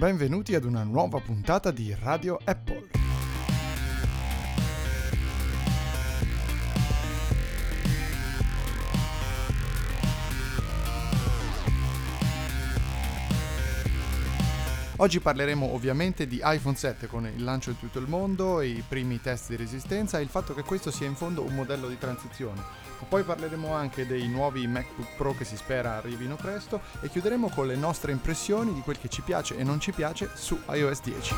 Benvenuti ad una nuova puntata di Radio Apple. Oggi parleremo ovviamente di iPhone 7 con il lancio in tutto il mondo, i primi test di resistenza e il fatto che questo sia in fondo un modello di transizione. Poi parleremo anche dei nuovi MacBook Pro che si spera arrivino presto e chiuderemo con le nostre impressioni di quel che ci piace e non ci piace su iOS 10.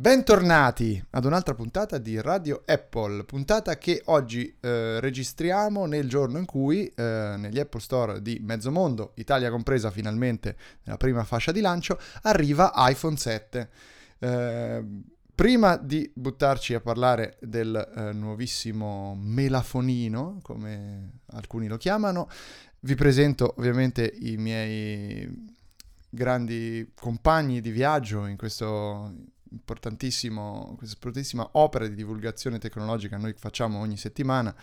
Bentornati ad un'altra puntata di Radio Apple, puntata che oggi registriamo nel giorno in cui negli Apple Store di mezzo mondo, Italia compresa finalmente nella prima fascia di lancio, arriva iPhone 7. Prima di buttarci a parlare del nuovissimo melafonino, come alcuni lo chiamano, vi presento ovviamente i miei grandi compagni di viaggio in questa importantissima opera di divulgazione tecnologica noi facciamo ogni settimana,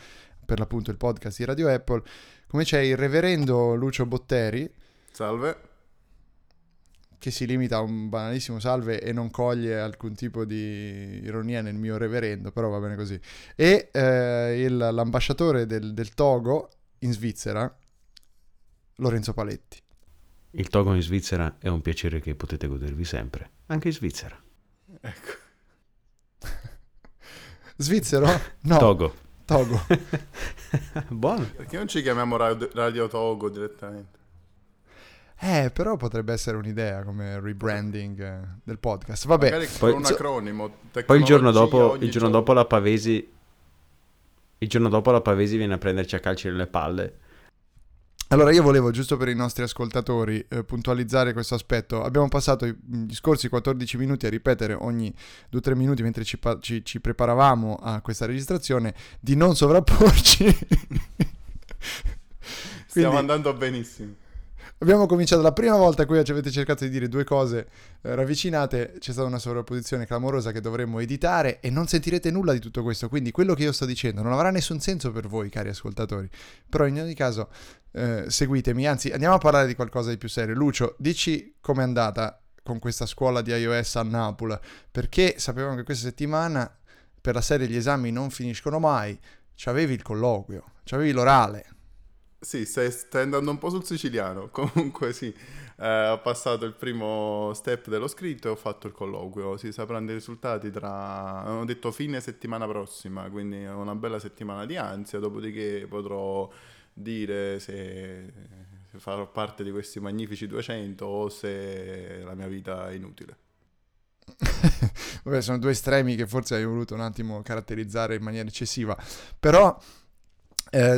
per l'appunto il podcast di Radio Apple. Come c'è il reverendo Lucio Botteri. Salve. Che si limita a un banalissimo salve e non coglie alcun tipo di ironia nel mio reverendo, però va bene così. E l'ambasciatore del Togo in Svizzera, Lorenzo Paletti. Il Togo in Svizzera è un piacere che potete godervi sempre, anche in Svizzera. Ecco. Svizzero? No. Togo. Buono. Perché non ci chiamiamo Radio Togo direttamente? Però potrebbe essere un'idea come rebranding del podcast. Vabbè. Magari poi, con un acronimo. Poi il giorno dopo la Pavesi. Il giorno dopo la Pavesi viene a prenderci a calci nelle palle. Allora io volevo, giusto per i nostri ascoltatori, puntualizzare questo aspetto. Abbiamo passato gli scorsi 14 minuti a ripetere ogni 2-3 minuti mentre ci preparavamo a questa registrazione di non sovrapporci. Stiamo andando benissimo. Abbiamo cominciato la prima volta in cui ci avete cercato di dire due cose ravvicinate, c'è stata una sovrapposizione clamorosa che dovremmo editare e non sentirete nulla di tutto questo, quindi quello che io sto dicendo non avrà nessun senso per voi, cari ascoltatori, però in ogni caso seguitemi, anzi andiamo a parlare di qualcosa di più serio. Lucio, dici com'è andata con questa scuola di iOS a Napoli, perché sapevamo che questa settimana per la serie gli esami non finiscono mai, c'avevi il colloquio, c'avevi l'orale. Sì, stai andando un po' sul siciliano, comunque sì, ho passato il primo step dello scritto e ho fatto il colloquio, si sapranno i risultati hanno detto fine settimana prossima, quindi una bella settimana di ansia, dopodiché potrò dire se farò parte di questi magnifici 200 o se la mia vita è inutile. Vabbè, sono due estremi che forse hai voluto un attimo caratterizzare in maniera eccessiva, però...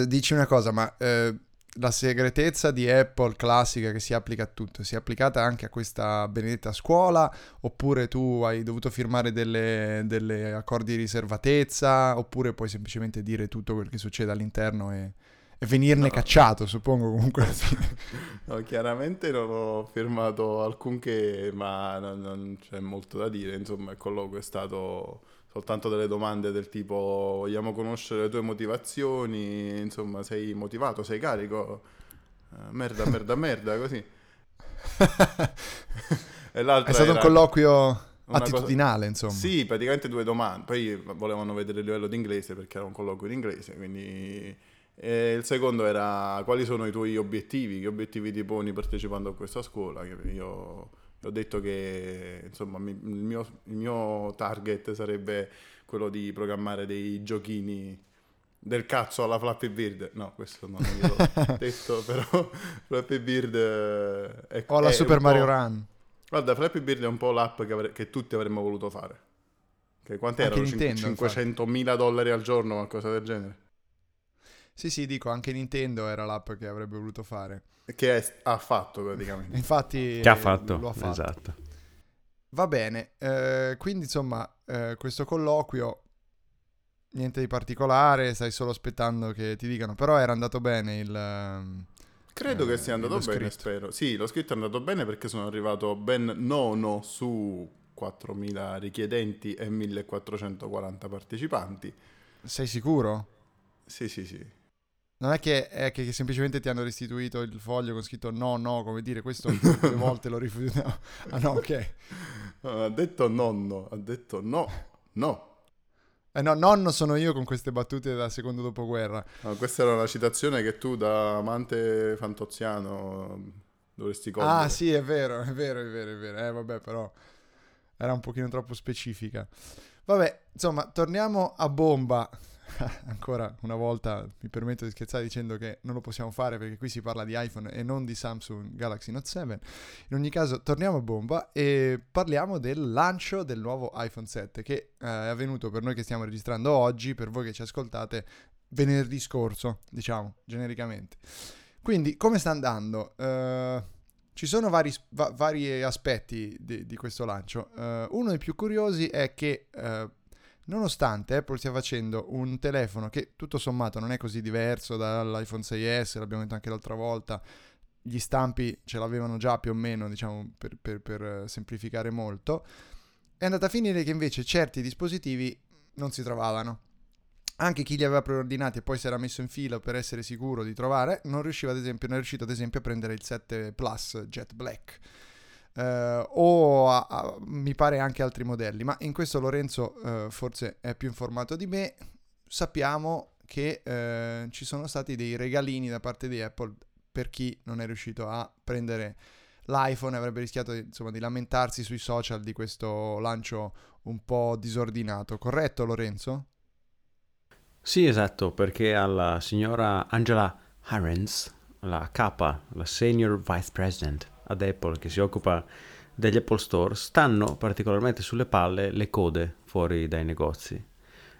dici una cosa, ma la segretezza di Apple classica che si applica a tutto, si è applicata anche a questa benedetta scuola, oppure tu hai dovuto firmare delle accordi di riservatezza, oppure puoi semplicemente dire tutto quel che succede all'interno e venirne cacciato, suppongo comunque. No, chiaramente non ho firmato alcunché, ma non c'è molto da dire, insomma il colloquio è stato... soltanto delle domande del tipo vogliamo conoscere le tue motivazioni, insomma sei motivato, sei carico, merda così. E l'altra è stato un colloquio attitudinale, insomma. Sì, praticamente due domande, poi volevano vedere il livello di inglese perché era un colloquio in inglese, quindi il secondo era quali sono i tuoi obiettivi, che obiettivi ti poni partecipando a questa scuola, che io... ho detto che insomma il mio target sarebbe quello di programmare dei giochini del cazzo alla Flappy Bird. No, questo non l'ho detto, però Flappy Bird è o la Super Mario Run. Guarda, Flappy Bird è un po' l'app che tutti avremmo voluto fare. Che quante erano? $500,000 al giorno, qualcosa del genere. Sì, dico, anche Nintendo era l'app che avrebbe voluto fare. Che ha fatto praticamente. Infatti lo ha fatto. Esatto. Va bene, quindi insomma questo colloquio, niente di particolare, stai solo aspettando che ti dicano, però era andato bene il Credo che sia andato bene, spero. Sì, lo scritto è andato bene perché sono arrivato ben nono su 4.000 richiedenti e 1.440 partecipanti. Sei sicuro? Sì, sì, sì. Non è che semplicemente ti hanno restituito il foglio con scritto no, come dire, questo due volte lo rifiutiamo. Ah no, ok. Ha detto nonno, ha detto no. No, nonno sono io con queste battute da secondo dopoguerra. Ah, questa era una citazione che tu da amante fantoziano dovresti cogliere. Ah sì, è vero. Vabbè, però era un pochino troppo specifica. Vabbè, insomma, torniamo a bomba. Ancora una volta mi permetto di scherzare dicendo che non lo possiamo fare perché qui si parla di iPhone e non di Samsung Galaxy Note 7. In ogni caso torniamo a bomba e parliamo del lancio del nuovo iPhone 7 che è avvenuto per noi che stiamo registrando oggi, per voi che ci ascoltate venerdì scorso, diciamo genericamente. Quindi come sta andando? Ci sono vari aspetti di questo lancio. Uno dei più curiosi è che nonostante Apple stia facendo un telefono che tutto sommato non è così diverso dall'iPhone 6S, l'abbiamo detto anche l'altra volta, gli stampi ce l'avevano già più o meno, diciamo, per semplificare molto, è andata a finire che invece certi dispositivi non si trovavano. Anche chi li aveva preordinati e poi si era messo in fila per essere sicuro di trovare, non è riuscito ad esempio a prendere il 7 Plus Jet Black. O mi pare anche altri modelli, ma in questo Lorenzo forse è più informato di me. Sappiamo che ci sono stati dei regalini da parte di Apple per chi non è riuscito a prendere l'iPhone, avrebbe rischiato di lamentarsi sui social di questo lancio un po' disordinato, corretto Lorenzo? Sì, esatto, perché alla signora Angela Ahrens, la capa, la Senior Vice President ad Apple che si occupa degli Apple Store, stanno particolarmente sulle palle le code fuori dai negozi.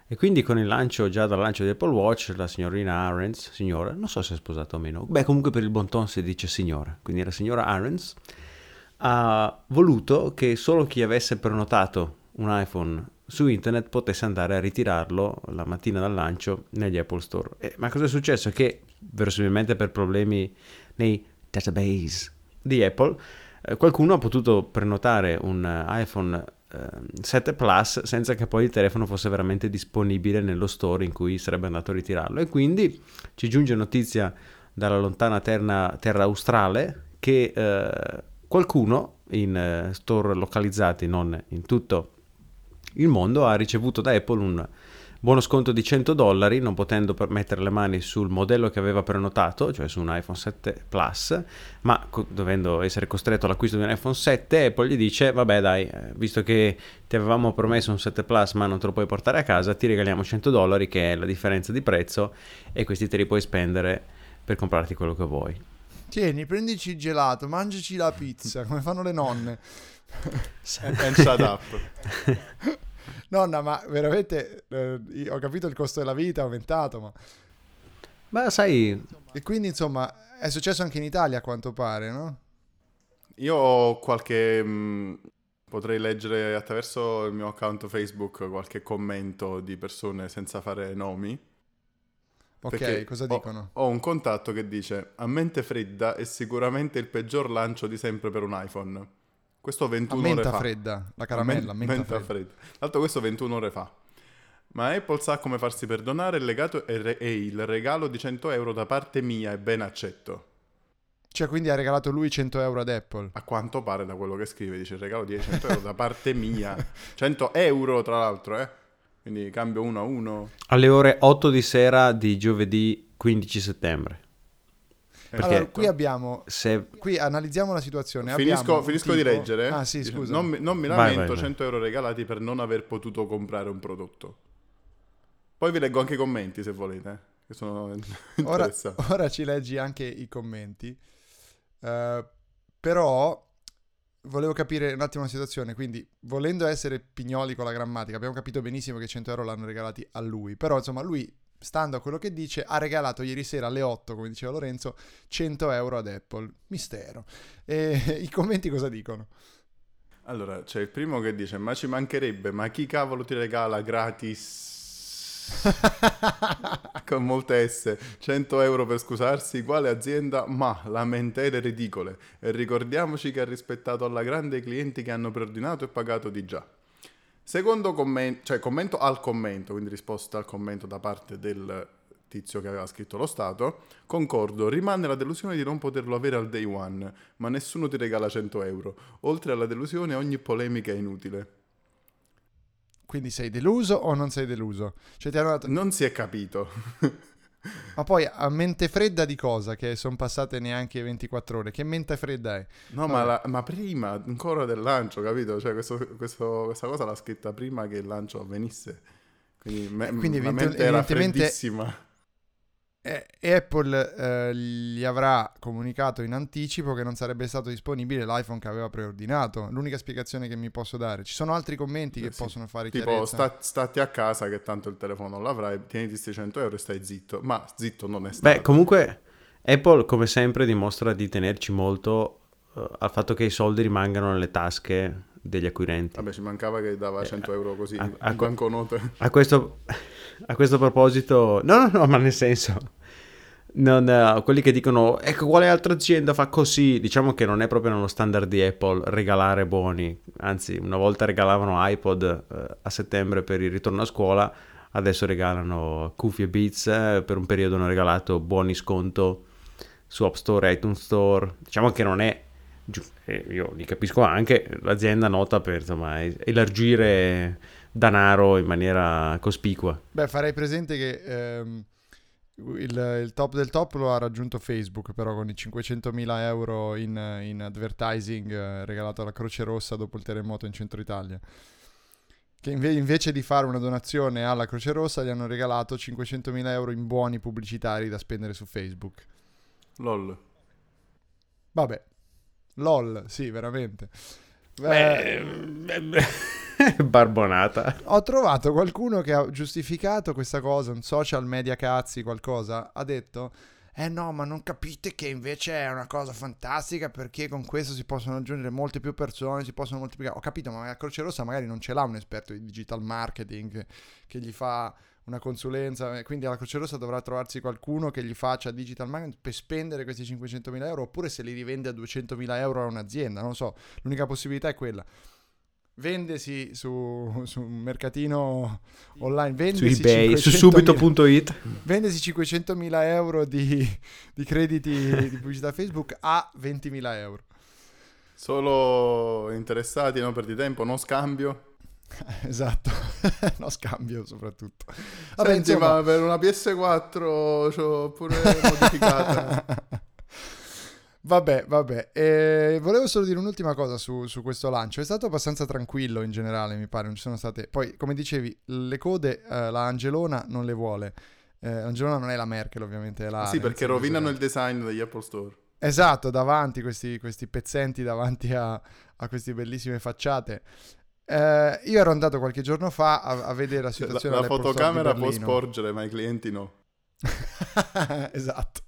E quindi con il lancio, già dal lancio di Apple Watch, la signorina Ahrens, signora, non so se è sposata o meno, comunque per il bon ton si dice signora, quindi la signora Ahrens ha voluto che solo chi avesse prenotato un iPhone su internet potesse andare a ritirarlo la mattina dal lancio negli Apple Store. Ma cosa è successo? Che verosimilmente per problemi nei database di Apple, qualcuno ha potuto prenotare un iPhone 7 Plus senza che poi il telefono fosse veramente disponibile nello store in cui sarebbe andato a ritirarlo, e quindi ci giunge notizia dalla lontana terra australe che qualcuno in store localizzati non in tutto il mondo ha ricevuto da Apple un buono sconto di $100, non potendo mettere le mani sul modello che aveva prenotato, cioè su un iPhone 7 Plus, ma dovendo essere costretto all'acquisto di un iPhone 7, Apple gli dice, vabbè dai, visto che ti avevamo promesso un 7 Plus ma non te lo puoi portare a casa, ti regaliamo $100 che è la differenza di prezzo e questi te li puoi spendere per comprarti quello che vuoi. Tieni, prendici il gelato, mangiaci la pizza, come fanno le nonne. And shut up. Nonna, ma veramente ho capito il costo della vita è aumentato, ma sai. E quindi insomma è successo anche in Italia a quanto pare, no? Io ho qualche potrei leggere attraverso il mio account Facebook qualche commento di persone senza fare nomi. Ok, cosa dicono? Ho un contatto che dice: a mente fredda è sicuramente il peggior lancio di sempre per un iPhone. Questo 21 ore fa. Fredda, la caramella, menta fredda. L'altro questo 21 ore fa. Ma Apple sa come farsi perdonare e il regalo di €100 da parte mia è ben accetto. Cioè quindi ha regalato lui €100 ad Apple? A quanto pare da quello che scrive, dice il regalo di €100 da parte mia. €100 tra l'altro, Quindi cambio 1 a 1. Alle ore 8 di sera di giovedì 15 settembre. Perché allora, qui analizziamo la situazione. Finisco di leggere. Ah, sì, scusa. Non mi lamento, vai. €100 regalati per non aver potuto comprare un prodotto. Poi vi leggo anche i commenti, se volete. Che sono interessanti. Ora ci leggi anche i commenti. Però volevo capire un attimo la situazione. Quindi, volendo essere pignoli con la grammatica, abbiamo capito benissimo che €100 l'hanno regalati a lui. Però, insomma, lui, stando a quello che dice, ha regalato ieri sera alle 8, come diceva Lorenzo, €100 ad Apple. Mistero. E i commenti cosa dicono? Allora, c'è il primo che dice: ma ci mancherebbe, ma chi cavolo ti regala gratis con molte S, 100 euro per scusarsi quale azienda, ma lamentele ridicole, e ricordiamoci che ha rispettato alla grande i clienti che hanno preordinato e pagato di già. Secondo commento, cioè commento al commento, quindi risposta al commento da parte del tizio che aveva scritto lo stato, concordo, rimane la delusione di non poterlo avere al day one, ma nessuno ti regala 100 euro, oltre alla delusione ogni polemica è inutile. Quindi sei deluso o non sei deluso? Cioè, ti hanno dato... Non si è capito. Ma poi a mente fredda di cosa? Che sono passate neanche 24 ore. Che mente fredda è? No, ma prima ancora del lancio, capito? Cioè questa cosa l'ha scritta prima che il lancio avvenisse. Quindi la mente era freddissima. Apple gli avrà comunicato in anticipo che non sarebbe stato disponibile l'iPhone che aveva preordinato. L'unica spiegazione che mi posso dare. Ci sono altri commenti che possono fare tipo, chiarezza. Tipo stati a casa che tanto il telefono non l'avrai, tieniti 600 euro e stai zitto. Ma zitto non è stato. Beh, comunque Apple come sempre dimostra di tenerci molto al fatto che i soldi rimangano nelle tasche degli acquirenti. Vabbè, ci mancava che dava 100 euro così in banconote. A questo proposito, no, ma nel senso, non, quelli che dicono ecco quale altra azienda fa così, diciamo che non è proprio nello standard di Apple regalare buoni, anzi una volta regalavano iPod a settembre per il ritorno a scuola, adesso regalano cuffie Beats, per un periodo hanno regalato buoni sconto su App Store, iTunes Store, diciamo che non è, io li capisco anche, l'azienda nota per insomma, elargire danaro in maniera cospicua. Beh, farei presente che il top del top lo ha raggiunto Facebook, però con i 500.000 euro in advertising regalato alla Croce Rossa dopo il terremoto in centro Italia, che invece di fare una donazione alla Croce Rossa gli hanno regalato 500.000 euro in buoni pubblicitari da spendere su Facebook. Lol. Vabbè, lol, sì, veramente. Barbonata. Ho trovato qualcuno che ha giustificato questa cosa, un social media cazzi qualcosa, ha detto no, ma non capite che invece è una cosa fantastica perché con questo si possono aggiungere molte più persone, si possono moltiplicare. Ho capito, ma la Croce Rossa magari non ce l'ha un esperto di digital marketing che gli fa una consulenza, quindi alla Croce Rossa dovrà trovarsi qualcuno che gli faccia digital marketing per spendere questi 500.000 euro oppure se li rivende a 200.000 euro a un'azienda, non lo so, l'unica possibilità è quella. Vendesi su un mercatino online, vendesi su eBay, su subito.it, vendesi 500.000 euro di crediti di pubblicità Facebook a 20.000 euro. Solo interessati, non perdi tempo, no scambio. Esatto, no scambio soprattutto. Vabbè, senti, insomma... ma per una PS4 c'ho pure modificata. Vabbè. Volevo solo dire un'ultima cosa su questo lancio. È stato abbastanza tranquillo in generale, mi pare. Non ci sono state... Poi, come dicevi, le code la Angelona non le vuole. Angelona non è la Merkel, ovviamente. È la Ahrens, perché rovinano il design degli Apple Store. Esatto, davanti, questi pezzenti davanti a queste bellissime facciate. Io ero andato qualche giorno fa a vedere la situazione dell'Apple Store di Berlino. La fotocamera può sporgere, ma i clienti no. Esatto.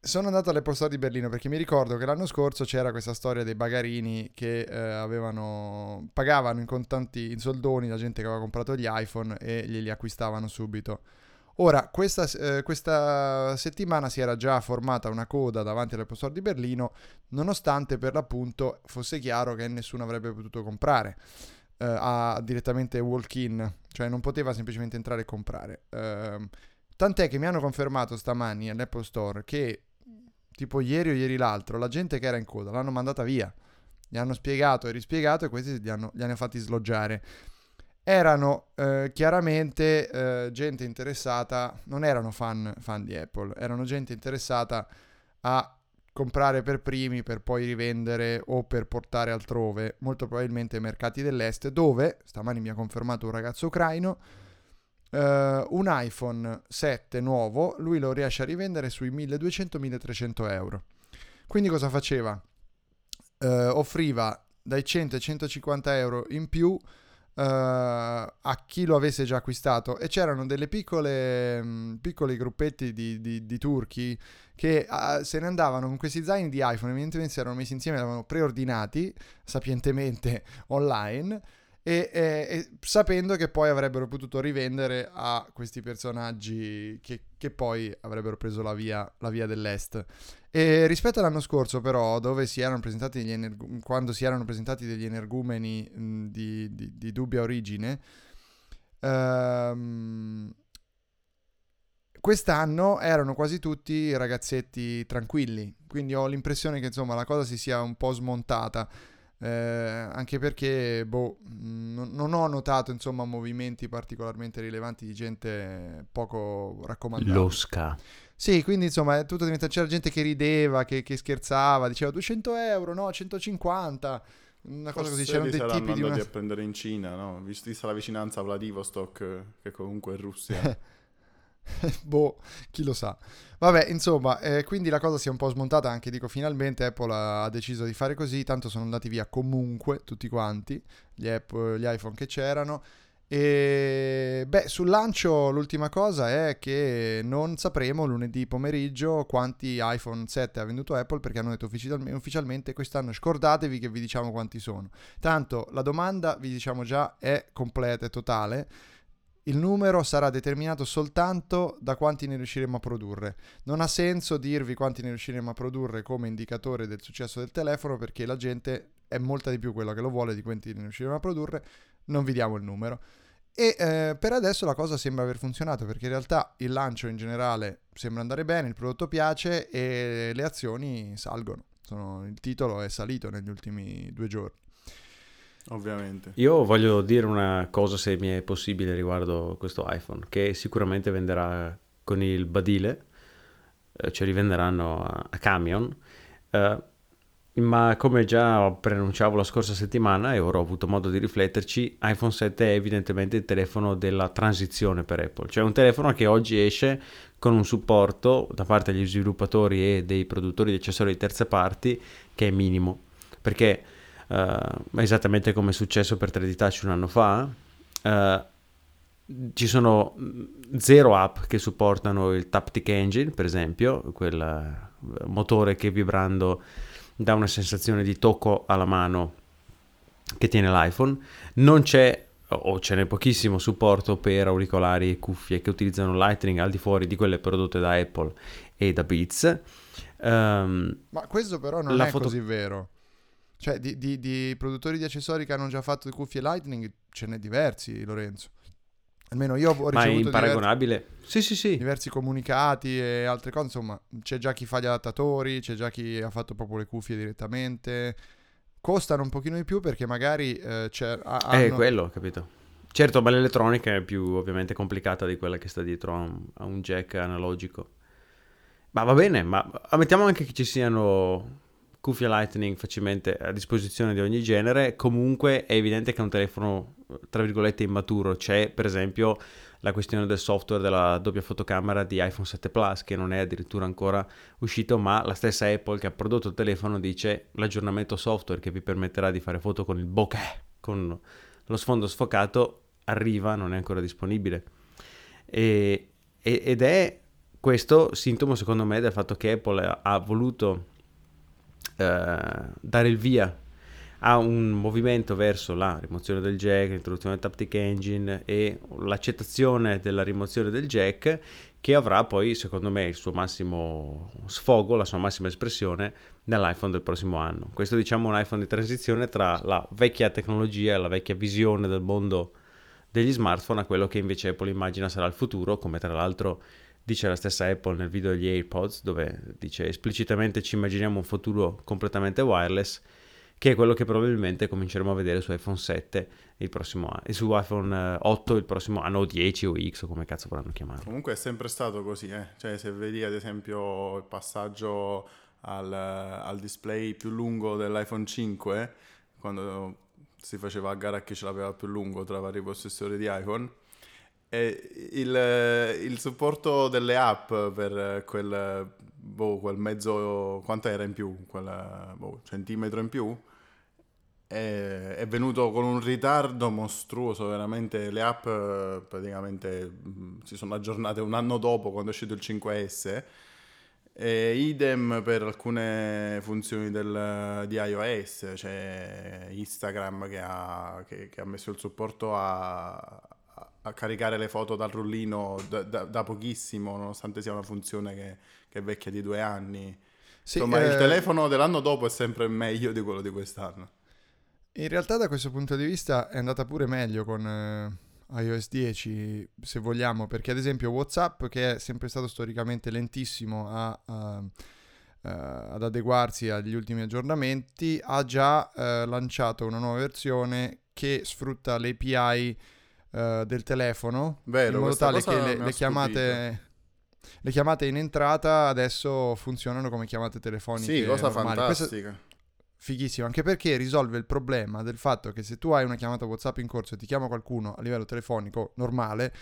Sono andato all'Apple Store di Berlino perché mi ricordo che l'anno scorso c'era questa storia dei bagarini che pagavano in contanti, in soldoni, la gente che aveva comprato gli iPhone e glieli acquistavano subito. Ora, questa settimana si era già formata una coda davanti all'Apple Store di Berlino, nonostante per l'appunto fosse chiaro che nessuno avrebbe potuto comprare. A direttamente walk-in, cioè non poteva semplicemente entrare e comprare. Tant'è che mi hanno confermato stamani all'Apple Store che tipo ieri o ieri l'altro, la gente che era in coda l'hanno mandata via. Gli hanno spiegato e rispiegato e questi li hanno fatti sloggiare. Erano chiaramente gente interessata, non erano fan di Apple, erano gente interessata a comprare per primi per poi rivendere o per portare altrove, molto probabilmente ai mercati dell'est, dove, stamani mi ha confermato un ragazzo ucraino, un iPhone 7 nuovo, lui lo riesce a rivendere sui 1.200-1.300 euro. Quindi cosa faceva? Offriva dai 100 ai 150 euro in più a chi lo avesse già acquistato, e c'erano delle piccoli gruppetti di turchi che se ne andavano con questi zaini di iPhone, evidentemente si erano messi insieme, li avevano preordinati sapientemente online, e sapendo che poi avrebbero potuto rivendere a questi personaggi che poi avrebbero preso la via dell'est. E rispetto all'anno scorso, però, dove si erano presentati quando si erano presentati degli energumeni di dubbia origine, quest'anno erano quasi tutti ragazzetti tranquilli, quindi ho l'impressione che insomma la cosa si sia un po' smontata, anche perché non ho notato insomma movimenti particolarmente rilevanti di gente poco raccomandata. Losca. Sì, quindi insomma è tutto diventato, c'era gente che rideva, che scherzava, diceva 200 euro, no 150, una cosa così, c'erano dei tipi di a prendere in Cina, no? Vista la vicinanza a Vladivostok, che comunque è Russia. Chi lo sa. Vabbè, insomma, quindi la cosa si è un po' smontata, anche dico finalmente Apple ha deciso di fare così, tanto sono andati via comunque tutti quanti gli iPhone che c'erano. E sul lancio l'ultima cosa è che non sapremo lunedì pomeriggio quanti iPhone 7 ha venduto Apple, perché hanno detto ufficialmente quest'anno scordatevi che vi diciamo quanti sono, tanto la domanda, vi diciamo già, è completa e totale. Il numero sarà determinato soltanto da quanti ne riusciremo a produrre. Non ha senso dirvi quanti ne riusciremo a produrre come indicatore del successo del telefono, perché la gente è molta di più quella che lo vuole di quanti ne riusciremo a produrre. Non vi diamo il numero. E per adesso la cosa sembra aver funzionato, perché in realtà il lancio in generale sembra andare bene, il prodotto piace e le azioni salgono. Il titolo è salito negli ultimi 2 giorni. Ovviamente. Io voglio dire una cosa, se mi è possibile, riguardo questo iPhone, che sicuramente venderà con il badile, ci rivenderanno a camion, ma come già preannunciavo la scorsa settimana e ora ho avuto modo di rifletterci, iPhone 7 è evidentemente il telefono della transizione per Apple, cioè un telefono che oggi esce con un supporto da parte degli sviluppatori e dei produttori di accessori di terze parti che è minimo, perché esattamente come è successo per 3D Touch un anno fa, ci sono 0 app che supportano il Taptic Engine, per esempio, quel motore che vibrando dà una sensazione di tocco alla mano che tiene l'iPhone. Non c'è, o ce n'è pochissimo, supporto per auricolari e cuffie che utilizzano Lightning al di fuori di quelle prodotte da Apple e da Beats. Ma questo però non è così vero. Cioè di produttori di accessori che hanno già fatto cuffie Lightning ce n'è diversi, Lorenzo. Almeno io ho ricevuto diversi comunicati e altre cose. Insomma, c'è già chi fa gli adattatori, c'è già chi ha fatto proprio le cuffie direttamente. Costano un pochino di più perché magari quello, capito? Certo, ma l'elettronica è più ovviamente complicata di quella che sta dietro a un jack analogico. Ma va bene, ma ammettiamo anche che ci siano cuffie Lightning facilmente a disposizione di ogni genere. Comunque è evidente che è un telefono tra virgolette immaturo. C'è per esempio la questione del software della doppia fotocamera di iPhone 7 Plus, che non è addirittura ancora uscito, ma la stessa Apple che ha prodotto il telefono dice l'aggiornamento software che vi permetterà di fare foto con il bokeh, con lo sfondo sfocato, arriva, non è ancora disponibile, ed è questo sintomo secondo me del fatto che Apple ha voluto dare il via a un movimento verso la rimozione del jack, l'introduzione del Taptic Engine e l'accettazione della rimozione del jack, che avrà poi secondo me il suo massimo sfogo, la sua massima espressione nell'iPhone del prossimo anno. Questo diciamo è un iPhone di transizione tra la vecchia tecnologia, la vecchia visione del mondo degli smartphone, a quello che invece Apple immagina sarà il futuro, come tra l'altro dice la stessa Apple nel video degli AirPods, dove dice esplicitamente ci immaginiamo un futuro completamente wireless, che è quello che probabilmente cominceremo a vedere su iPhone 7 il prossimo anno, e su iPhone 8 il prossimo anno, o 10 o X o come cazzo vorranno chiamarlo. Comunque è sempre stato così, cioè se vedi ad esempio il passaggio al display più lungo dell'iPhone 5, quando si faceva a gara chi ce l'aveva più lungo tra vari possessori di iPhone. E il supporto delle app per quel mezzo, quanto era in più, centimetro in più, è venuto con un ritardo mostruoso, veramente. Le app praticamente si sono aggiornate un anno dopo, quando è uscito il 5S, E idem per alcune funzioni di iOS, cioè Instagram che ha messo il supporto a caricare le foto dal rullino da pochissimo, nonostante sia una funzione che è vecchia di 2 anni. Sì, insomma, il telefono dell'anno dopo è sempre meglio di quello di quest'anno. In realtà da questo punto di vista è andata pure meglio con iOS 10, se vogliamo, perché ad esempio WhatsApp, che è sempre stato storicamente lentissimo ad adeguarsi agli ultimi aggiornamenti, ha già lanciato una nuova versione che sfrutta le API del telefono. Vero, in modo tale che le chiamate in entrata adesso funzionano come chiamate telefoniche. Sì, cosa normali. Fantastica. Questa... Fighissimo, anche perché risolve il problema del fatto che se tu hai una chiamata WhatsApp in corso e ti chiama qualcuno a livello telefonico normale,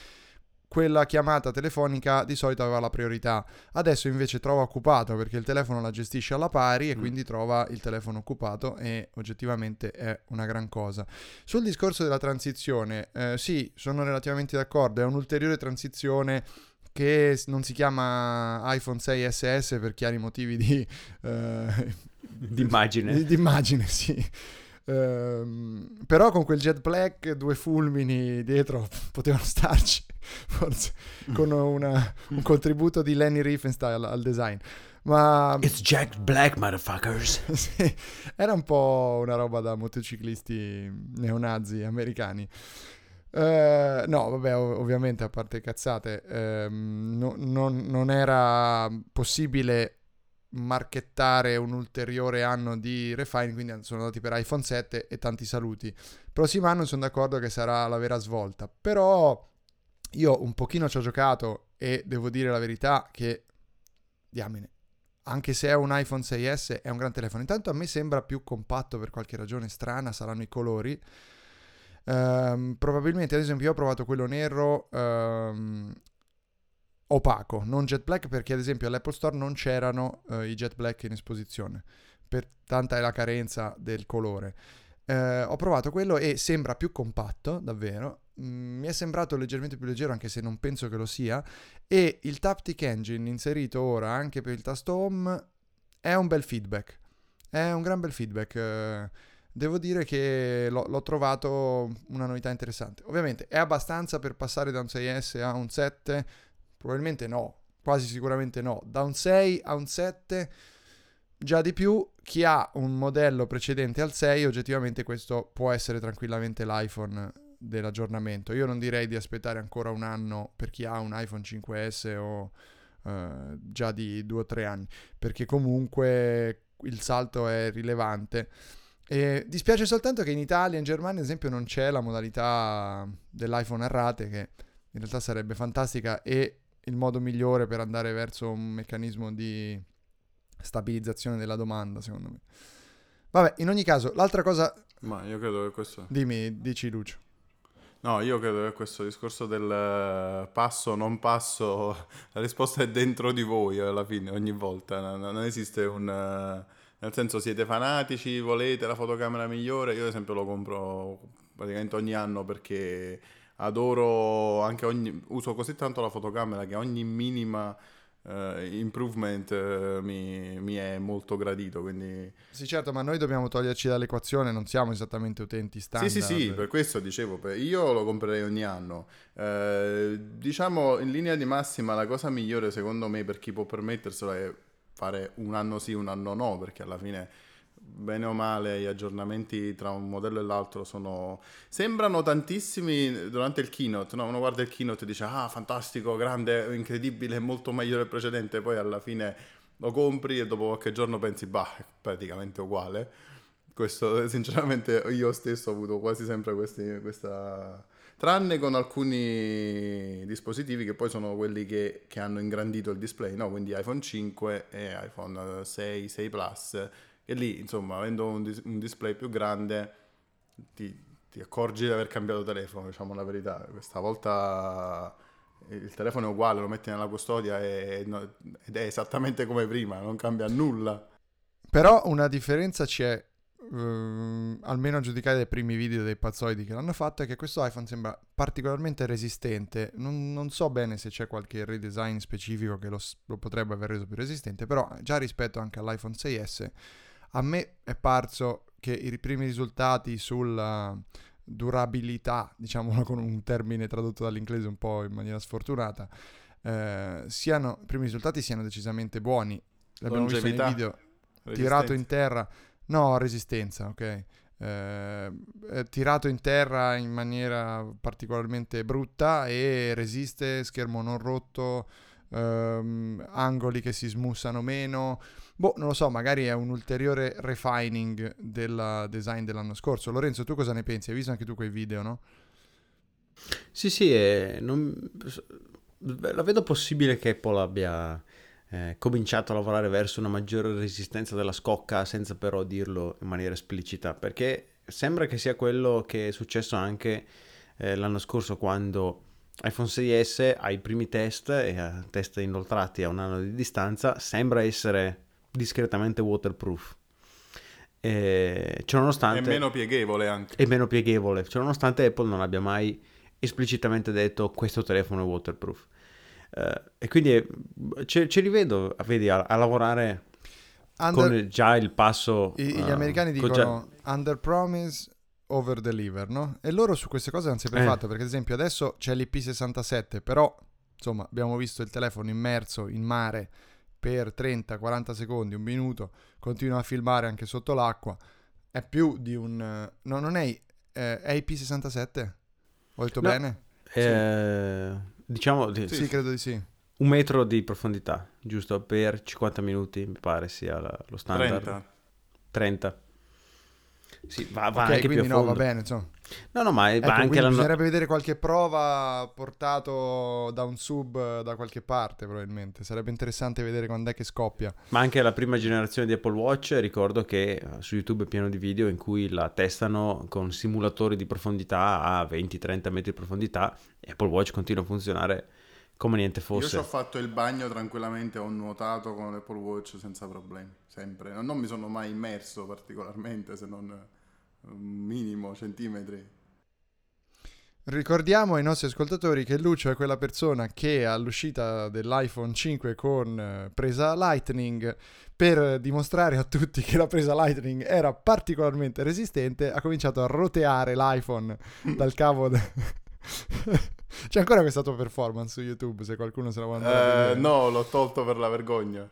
quella chiamata telefonica di solito aveva la priorità. Adesso invece trova occupato, perché il telefono la gestisce alla pari e quindi trova il telefono occupato, e oggettivamente è una gran cosa. Sul discorso della transizione, sì, sono relativamente d'accordo, è un'ulteriore transizione che non si chiama iPhone 6SS per chiari motivi di... D'immagine, sì. Però con quel Jet Black 2 fulmini dietro potevano starci, forse, con un contributo di Lenny Riefenstahl al design. Ma It's Jet Black, motherfuckers. Sì, era un po' una roba da motociclisti neonazi americani. No, vabbè, ovviamente, a parte cazzate, non era possibile marchettare un ulteriore anno di refine, quindi sono andati per iPhone 7 e tanti saluti. Prossimo anno sono d'accordo che sarà la vera svolta, però io un pochino ci ho giocato e devo dire la verità che, diamine, anche se è un iPhone 6S è un gran telefono. Intanto a me sembra più compatto, per qualche ragione strana, saranno i colori. Probabilmente, ad esempio, io ho provato quello nero opaco, non Jet Black, perché ad esempio all'Apple Store non c'erano i Jet Black in esposizione, per tanta è la carenza del colore. Ho provato quello e sembra più compatto, davvero. Mi è sembrato leggermente più leggero, anche se non penso che lo sia, e il Taptic Engine inserito ora anche per il tasto Home è un bel feedback, è un gran bel feedback. Devo dire che l'ho trovato una novità interessante. Ovviamente è abbastanza per passare da un 6S a un 7? Probabilmente no, quasi sicuramente no. Da un 6 a un 7 già di più. Chi ha un modello precedente al 6, oggettivamente questo può essere tranquillamente l'iPhone dell'aggiornamento. Io non direi di aspettare ancora un anno per chi ha un iPhone 5S o già di 2 o 3 anni, perché comunque il salto è rilevante. E dispiace soltanto che in Italia e in Germania, ad esempio, non c'è la modalità dell'iPhone a rate, che in realtà sarebbe fantastica e il modo migliore per andare verso un meccanismo di stabilizzazione della domanda, secondo me. Vabbè, in ogni caso, l'altra cosa... Ma io credo che questo... Dimmi, dici, Lucio. No, io credo che questo discorso del passo, non passo, la risposta è dentro di voi alla fine, ogni volta. Non esiste un... Nel senso, siete fanatici, volete la fotocamera migliore. Io ad esempio lo compro praticamente ogni anno, perché... adoro anche uso così tanto la fotocamera che ogni minima improvement mi è molto gradito, quindi... Sì, certo, ma noi dobbiamo toglierci dall'equazione, non siamo esattamente utenti standard. Sì, per questo dicevo, io lo comprerei ogni anno. Diciamo, in linea di massima, la cosa migliore secondo me per chi può permetterselo è fare un anno sì, un anno no, perché alla fine... bene o male gli aggiornamenti tra un modello e l'altro sembrano tantissimi durante il keynote, no? Uno guarda il keynote e dice fantastico, grande, incredibile, molto meglio del precedente, poi alla fine lo compri e dopo qualche giorno pensi è praticamente uguale. Questo sinceramente io stesso ho avuto quasi sempre questa, tranne con alcuni dispositivi che poi sono quelli che hanno ingrandito il display, no? Quindi iPhone 5 e iPhone 6, 6 Plus. E lì, insomma, avendo un display più grande, ti accorgi di aver cambiato telefono, diciamo la verità. Questa volta il telefono è uguale, lo metti nella custodia ed è esattamente come prima, non cambia nulla. Però una differenza c'è almeno a giudicare dai primi video dei pazzoidi che l'hanno fatto, è che questo iPhone sembra particolarmente resistente. Non so bene se c'è qualche redesign specifico che lo potrebbe aver reso più resistente, però già rispetto anche all'iPhone 6S a me è parso che i primi risultati sulla durabilità, diciamolo con un termine tradotto dall'inglese un po' in maniera sfortunata, i primi risultati siano decisamente buoni. L'abbiamo visto nei video, tirato in terra. No, resistenza, ok. Tirato in terra in maniera particolarmente brutta e resiste, schermo non rotto, angoli che si smussano meno. Non lo so, magari è un ulteriore refining del design dell'anno scorso. Lorenzo, tu cosa ne pensi? Hai visto anche tu quei video, no? Sì, la vedo possibile che Apple abbia cominciato a lavorare verso una maggiore resistenza della scocca, senza però dirlo in maniera esplicita, perché sembra che sia quello che è successo anche l'anno scorso, quando iPhone 6S ai primi test e a test inoltrati a un anno di distanza sembra essere discretamente waterproof, ciononostante è meno pieghevole anche. È meno pieghevole, ciononostante Apple non abbia mai esplicitamente detto questo telefono è waterproof. E quindi ci rivedo, vedi, a lavorare con già il passo. Gli americani dicono under promise over deliver, no? E loro su queste cose hanno sempre fatto, perché ad esempio adesso c'è l'IP67, però insomma abbiamo visto il telefono immerso in mare per 30-40 secondi, un minuto, continua a filmare anche sotto l'acqua. È più di un... no, non è... è IP67? Ho detto no. Bene? Sì. Diciamo sì, credo di sì. 1 metro di profondità, giusto, per 50 minuti mi pare sia lo standard. 30. Sì, va okay, anche più a fondo. No, va bene, insomma. No, ma ecco, va anche bisognerebbe vedere qualche prova portato da un sub da qualche parte, probabilmente. Sarebbe interessante vedere quando è che scoppia. Ma anche la prima generazione di Apple Watch, ricordo che su YouTube è pieno di video in cui la testano con simulatori di profondità a 20-30 metri di profondità e Apple Watch continua a funzionare come niente fosse. Io ci ho fatto il bagno tranquillamente, ho nuotato con l'Apple Watch senza problemi, sempre. Non mi sono mai immerso particolarmente, se non un minimo centimetri. Ricordiamo ai nostri ascoltatori che Lucio è quella persona che all'uscita dell'iPhone 5 con presa Lightning, per dimostrare a tutti che la presa Lightning era particolarmente resistente, ha cominciato a roteare l'iPhone dal cavo... C'è ancora questa tua performance su YouTube, se qualcuno se la vuole andare a... No, l'ho tolto per la vergogna.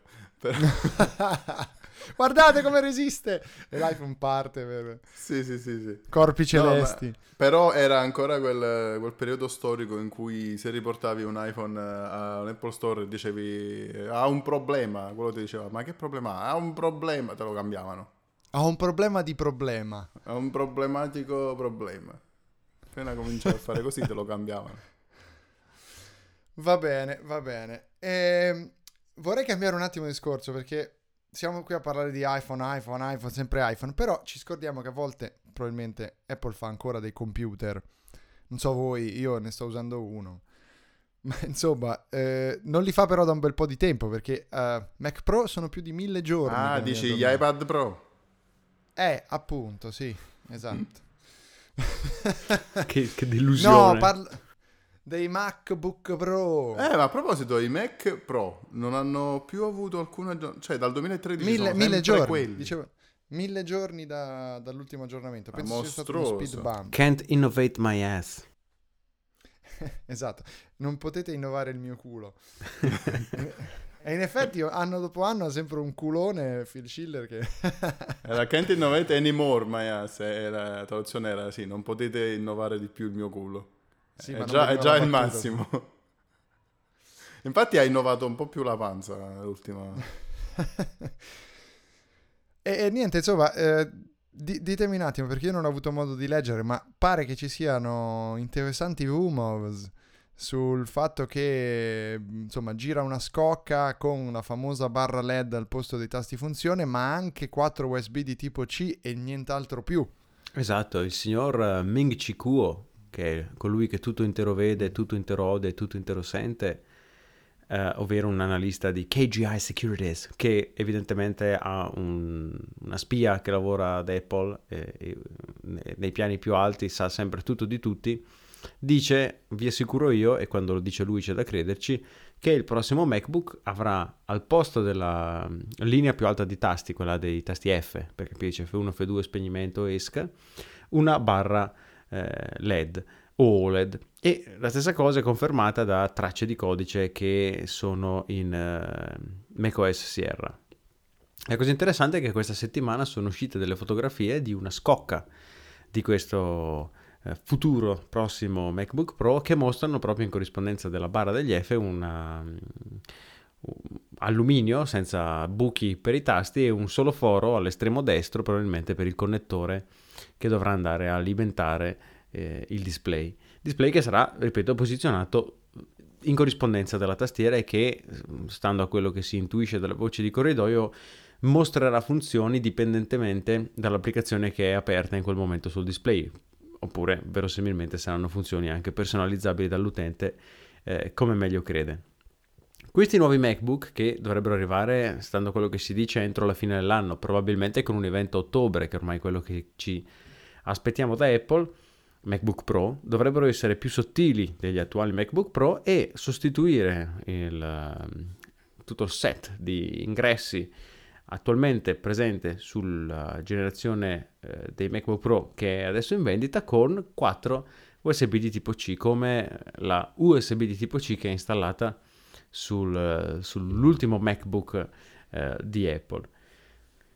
Guardate come resiste! E l'iPhone parte per... Sì. Corpi celesti. No, però era ancora quel periodo storico in cui se riportavi un iPhone all'Apple Store e dicevi ha un problema, quello ti diceva ma che problema ha? Ha un problema, te lo cambiavano. Ha un problema di problema. Ha un problematico problema. Appena cominciava a fare così te lo cambiavano. Va bene. Vorrei cambiare un attimo discorso, perché siamo qui a parlare di iPhone, sempre iPhone, però ci scordiamo che a volte probabilmente Apple fa ancora dei computer. Non so voi, io ne sto usando uno. Ma insomma, non li fa però da un bel po' di tempo, perché Mac Pro sono più di 1000 giorni. Ah, dici gli iPad Pro? Appunto, sì, esatto. che delusione. No, parlo dei MacBook Pro. Ma a proposito, i Mac Pro non hanno più avuto alcuna, cioè dal 2013 mille giorni, quelli. Dicevo 1000 giorni dall'ultimo aggiornamento. Penso sia stato uno speed bump. Can't innovate my ass. Esatto, non potete innovare il mio culo. E in effetti anno dopo anno ha sempre un culone Phil Schiller che... Era can't innovate anymore, ma la traduzione era sì, non potete innovare di più il mio culo. Sì, è già il massimo. Infatti ha innovato un po' più la panza l'ultima. e niente, insomma, ditemi un attimo, perché io non ho avuto modo di leggere, ma pare che ci siano interessanti rumors sul fatto che insomma gira una scocca con la famosa barra LED al posto dei tasti funzione, ma anche 4 USB di tipo C e nient'altro più. Esatto, il signor Ming Chi Kuo, che è colui che tutto intero vede, tutto intero ode, tutto intero sente, ovvero un analista di KGI Securities, che evidentemente ha una spia che lavora ad Apple nei piani più alti, sa sempre tutto di tutti. Dice, vi assicuro io, e quando lo dice lui c'è da crederci, che il prossimo MacBook avrà al posto della linea più alta di tasti, quella dei tasti F, perché qui dice F1, F2, spegnimento, ESC, una barra LED o OLED. E la stessa cosa è confermata da tracce di codice che sono in macOS Sierra. La cosa interessante è che questa settimana sono uscite delle fotografie di una scocca di questo futuro prossimo MacBook Pro, che mostrano proprio in corrispondenza della barra degli F un alluminio senza buchi per i tasti e un solo foro all'estremo destro, probabilmente per il connettore che dovrà andare a alimentare il display che sarà, ripeto, posizionato in corrispondenza della tastiera e che, stando a quello che si intuisce dalla voce di corridoio, mostrerà funzioni dipendentemente dall'applicazione che è aperta in quel momento sul display. Oppure verosimilmente saranno funzioni anche personalizzabili dall'utente come meglio crede. Questi nuovi MacBook, che dovrebbero arrivare, stando a quello che si dice, entro la fine dell'anno, probabilmente con un evento a ottobre, che è ormai quello che ci aspettiamo da Apple, MacBook Pro, dovrebbero essere più sottili degli attuali MacBook Pro e sostituire tutto il set di ingressi attualmente presente sulla generazione dei MacBook Pro che è adesso in vendita, con 4 USB di tipo C, come la USB di tipo C che è installata sull'ultimo MacBook di Apple.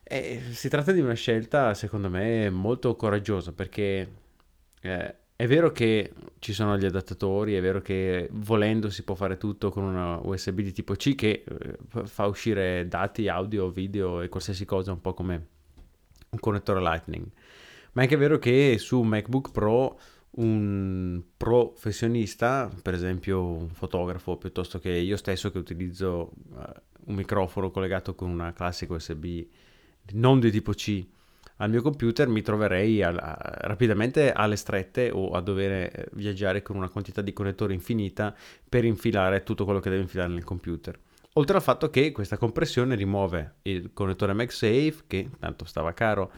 E si tratta di una scelta secondo me molto coraggiosa, perché è vero che ci sono gli adattatori, è vero che volendo si può fare tutto con una USB di tipo C che fa uscire dati, audio, video e qualsiasi cosa, un po' come un connettore Lightning, ma è anche vero che su MacBook Pro un professionista, per esempio un fotografo, piuttosto che io stesso che utilizzo un microfono collegato con una classica USB non di tipo C al mio computer, mi troverei rapidamente alle strette o a dover viaggiare con una quantità di connettori infinita per infilare tutto quello che deve infilare nel computer. Oltre al fatto che questa compressione rimuove il connettore MagSafe, che tanto stava caro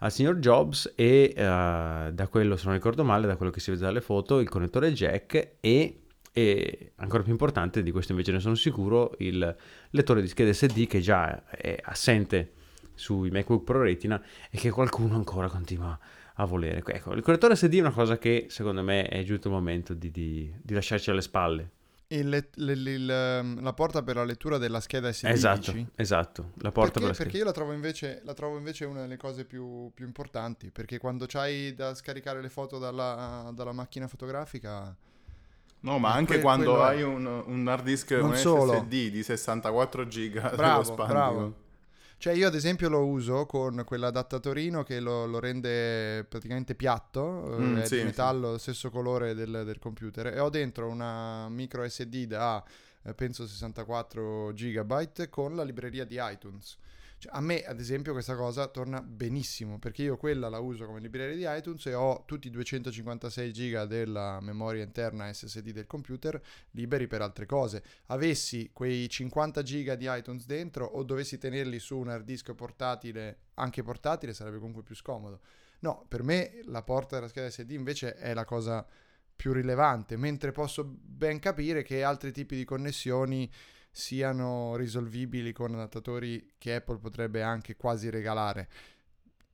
al signor Jobs, e da quello, se non ricordo male, da quello che si vede dalle foto, il connettore jack e ancora più importante, di questo invece ne sono sicuro, il lettore di schede SD, che già è assente sui MacBook Pro Retina e che qualcuno ancora continua a volere. Ecco, il connettore SD è una cosa che secondo me è giunto il momento di lasciarci alle spalle. E la porta per la lettura della scheda SD, esatto, dici? Esatto, la porta per la scheda. Perché io la trovo invece una delle cose più importanti, perché quando c'hai da scaricare le foto dalla macchina fotografica... No, ma anche quando hai un hard disk, un SSD di 64 giga, bravo, lo spazio. Bravo. Cioè io ad esempio lo uso con quell'adattatorino che lo rende praticamente piatto, è sì, di metallo, sì. Stesso colore del computer, e ho dentro una micro SD da penso 64 GB con la libreria di iTunes. Cioè, a me ad esempio questa cosa torna benissimo, perché io quella la uso come libreria di iTunes e ho tutti i 256 GB della memoria interna SSD del computer liberi per altre cose. Avessi quei 50 GB di iTunes dentro o dovessi tenerli su un hard disk portatile, anche portatile, sarebbe comunque più scomodo. No, per me la porta della scheda SD invece è la cosa più rilevante, mentre posso ben capire che altri tipi di connessioni siano risolvibili con adattatori che Apple potrebbe anche quasi regalare.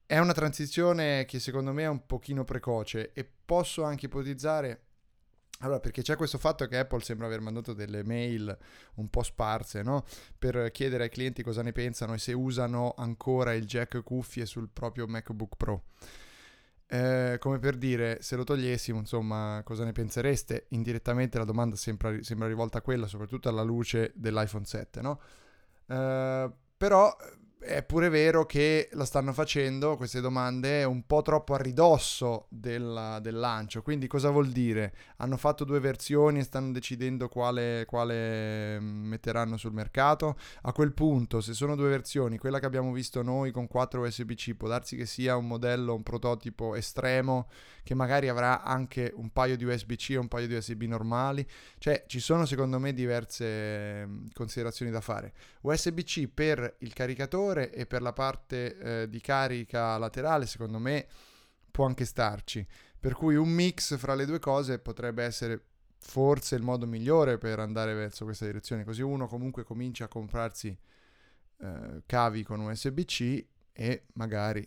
È una transizione che secondo me è un pochino precoce, e posso anche ipotizzare, allora, perché c'è questo fatto che Apple sembra aver mandato delle mail un po' sparse, no? Per chiedere ai clienti cosa ne pensano e se usano ancora il jack cuffie sul proprio MacBook Pro. Come per dire, se lo togliessimo, insomma, cosa ne pensereste? Indirettamente la domanda sembra rivolta a quella, soprattutto alla luce dell'iPhone 7, no? Però È pure vero che la stanno facendo queste domande un po' troppo a ridosso del lancio, quindi cosa vuol dire? Hanno fatto due versioni e stanno decidendo quale metteranno sul mercato? A quel punto, se sono due versioni, quella che abbiamo visto noi con 4 USB-C può darsi che sia un modello, un prototipo estremo che magari avrà anche un paio di USB-C e un paio di USB normali, cioè ci sono secondo me diverse considerazioni da fare. USB-C per il caricatore e per la parte di carica laterale secondo me può anche starci, per cui un mix fra le due cose potrebbe essere forse il modo migliore per andare verso questa direzione, così uno comunque comincia a comprarsi cavi con USB-C e magari,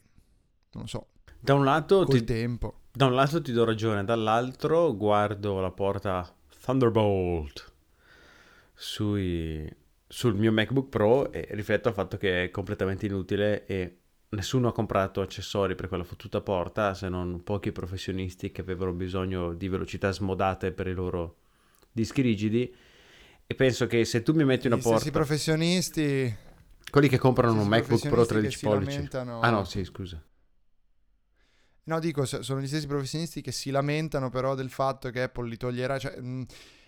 non so, da un lato col tempo. Da un lato ti do ragione, dall'altro guardo la porta Thunderbolt sul mio MacBook Pro e rifletto al fatto che è completamente inutile e nessuno ha comprato accessori per quella fottuta porta, se non pochi professionisti che avevano bisogno di velocità smodate per i loro dischi rigidi. E penso che se tu mi metti una porta, i professionisti, quelli che comprano un MacBook Pro 13 pollici, sono gli stessi professionisti che si lamentano però del fatto che Apple li toglierà, cioè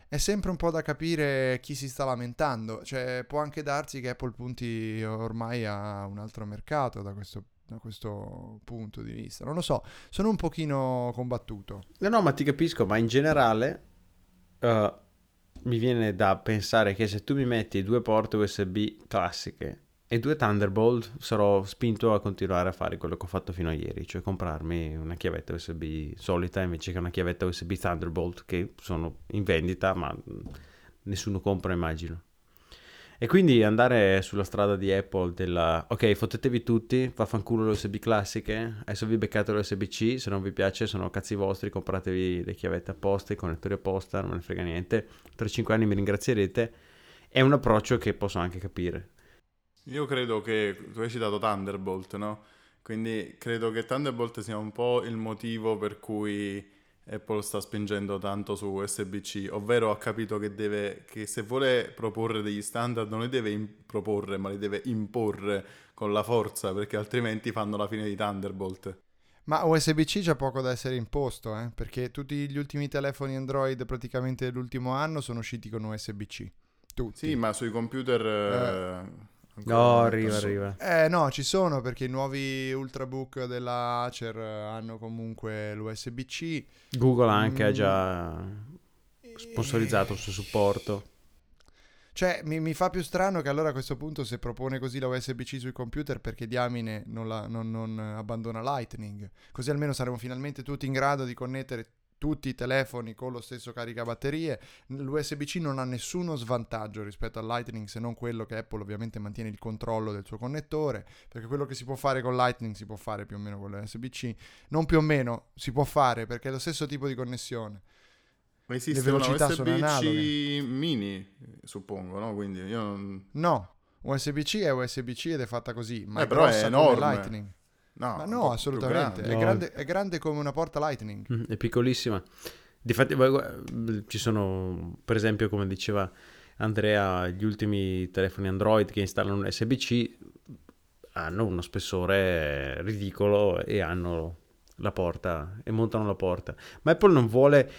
è sempre un po' da capire chi si sta lamentando, cioè può anche darsi che Apple punti ormai a un altro mercato da questo punto di vista, non lo so, sono un pochino combattuto. No, ma ti capisco, ma in generale mi viene da pensare che se tu mi metti due porte USB classiche e due Thunderbolt sarò spinto a continuare a fare quello che ho fatto fino a ieri, cioè comprarmi una chiavetta USB solita invece che una chiavetta USB Thunderbolt, che sono in vendita ma nessuno compra, immagino. E quindi andare sulla strada di Apple della ok, fottetevi tutti, vaffanculo le USB classiche, adesso vi beccate le USB-C, se non vi piace sono cazzi vostri, compratevi le chiavette apposta, i connettori apposta, non me ne frega niente, tra 5 anni mi ringrazierete, è un approccio che posso anche capire. Io credo che tu hai citato Thunderbolt, no? Quindi credo che Thunderbolt sia un po' il motivo per cui Apple sta spingendo tanto su USB-C, ovvero ha capito che se vuole proporre degli standard non li deve proporre, ma li deve imporre con la forza, perché altrimenti fanno la fine di Thunderbolt. Ma USB-C c'è poco da essere imposto, perché tutti gli ultimi telefoni Android praticamente dell'ultimo anno sono usciti con USB-C. Tutti. Sì, ma sui computer... No, arriva. No, ci sono, perché i nuovi Ultrabook della Acer hanno comunque l'USB-C. Google anche ha già sponsorizzato il suo supporto. Cioè, mi fa più strano che allora a questo punto, se propone così la USB-C sui computer, perché diamine non abbandona Lightning? Così almeno saremo finalmente tutti in grado di connettere tutti i telefoni con lo stesso caricabatterie. L'USB-C non ha nessuno svantaggio rispetto al Lightning, se non quello che Apple ovviamente mantiene il controllo del suo connettore, perché quello che si può fare con Lightning si può fare più o meno con l'USB-C, non più o meno, si può fare, perché è lo stesso tipo di connessione. Ma esiste, le velocità USB-C sono analoghe. Mini, suppongo, no? Quindi io no, USB-C è USB-C ed è fatta così, ma però è enorme. Lightning. No, ma no, assolutamente, grande. È grande come una porta Lightning. È piccolissima. Difatti ci sono, per esempio, come diceva Andrea, gli ultimi telefoni Android che installano un USB-C hanno uno spessore ridicolo e hanno la porta e montano la porta. Ma Apple non vuole...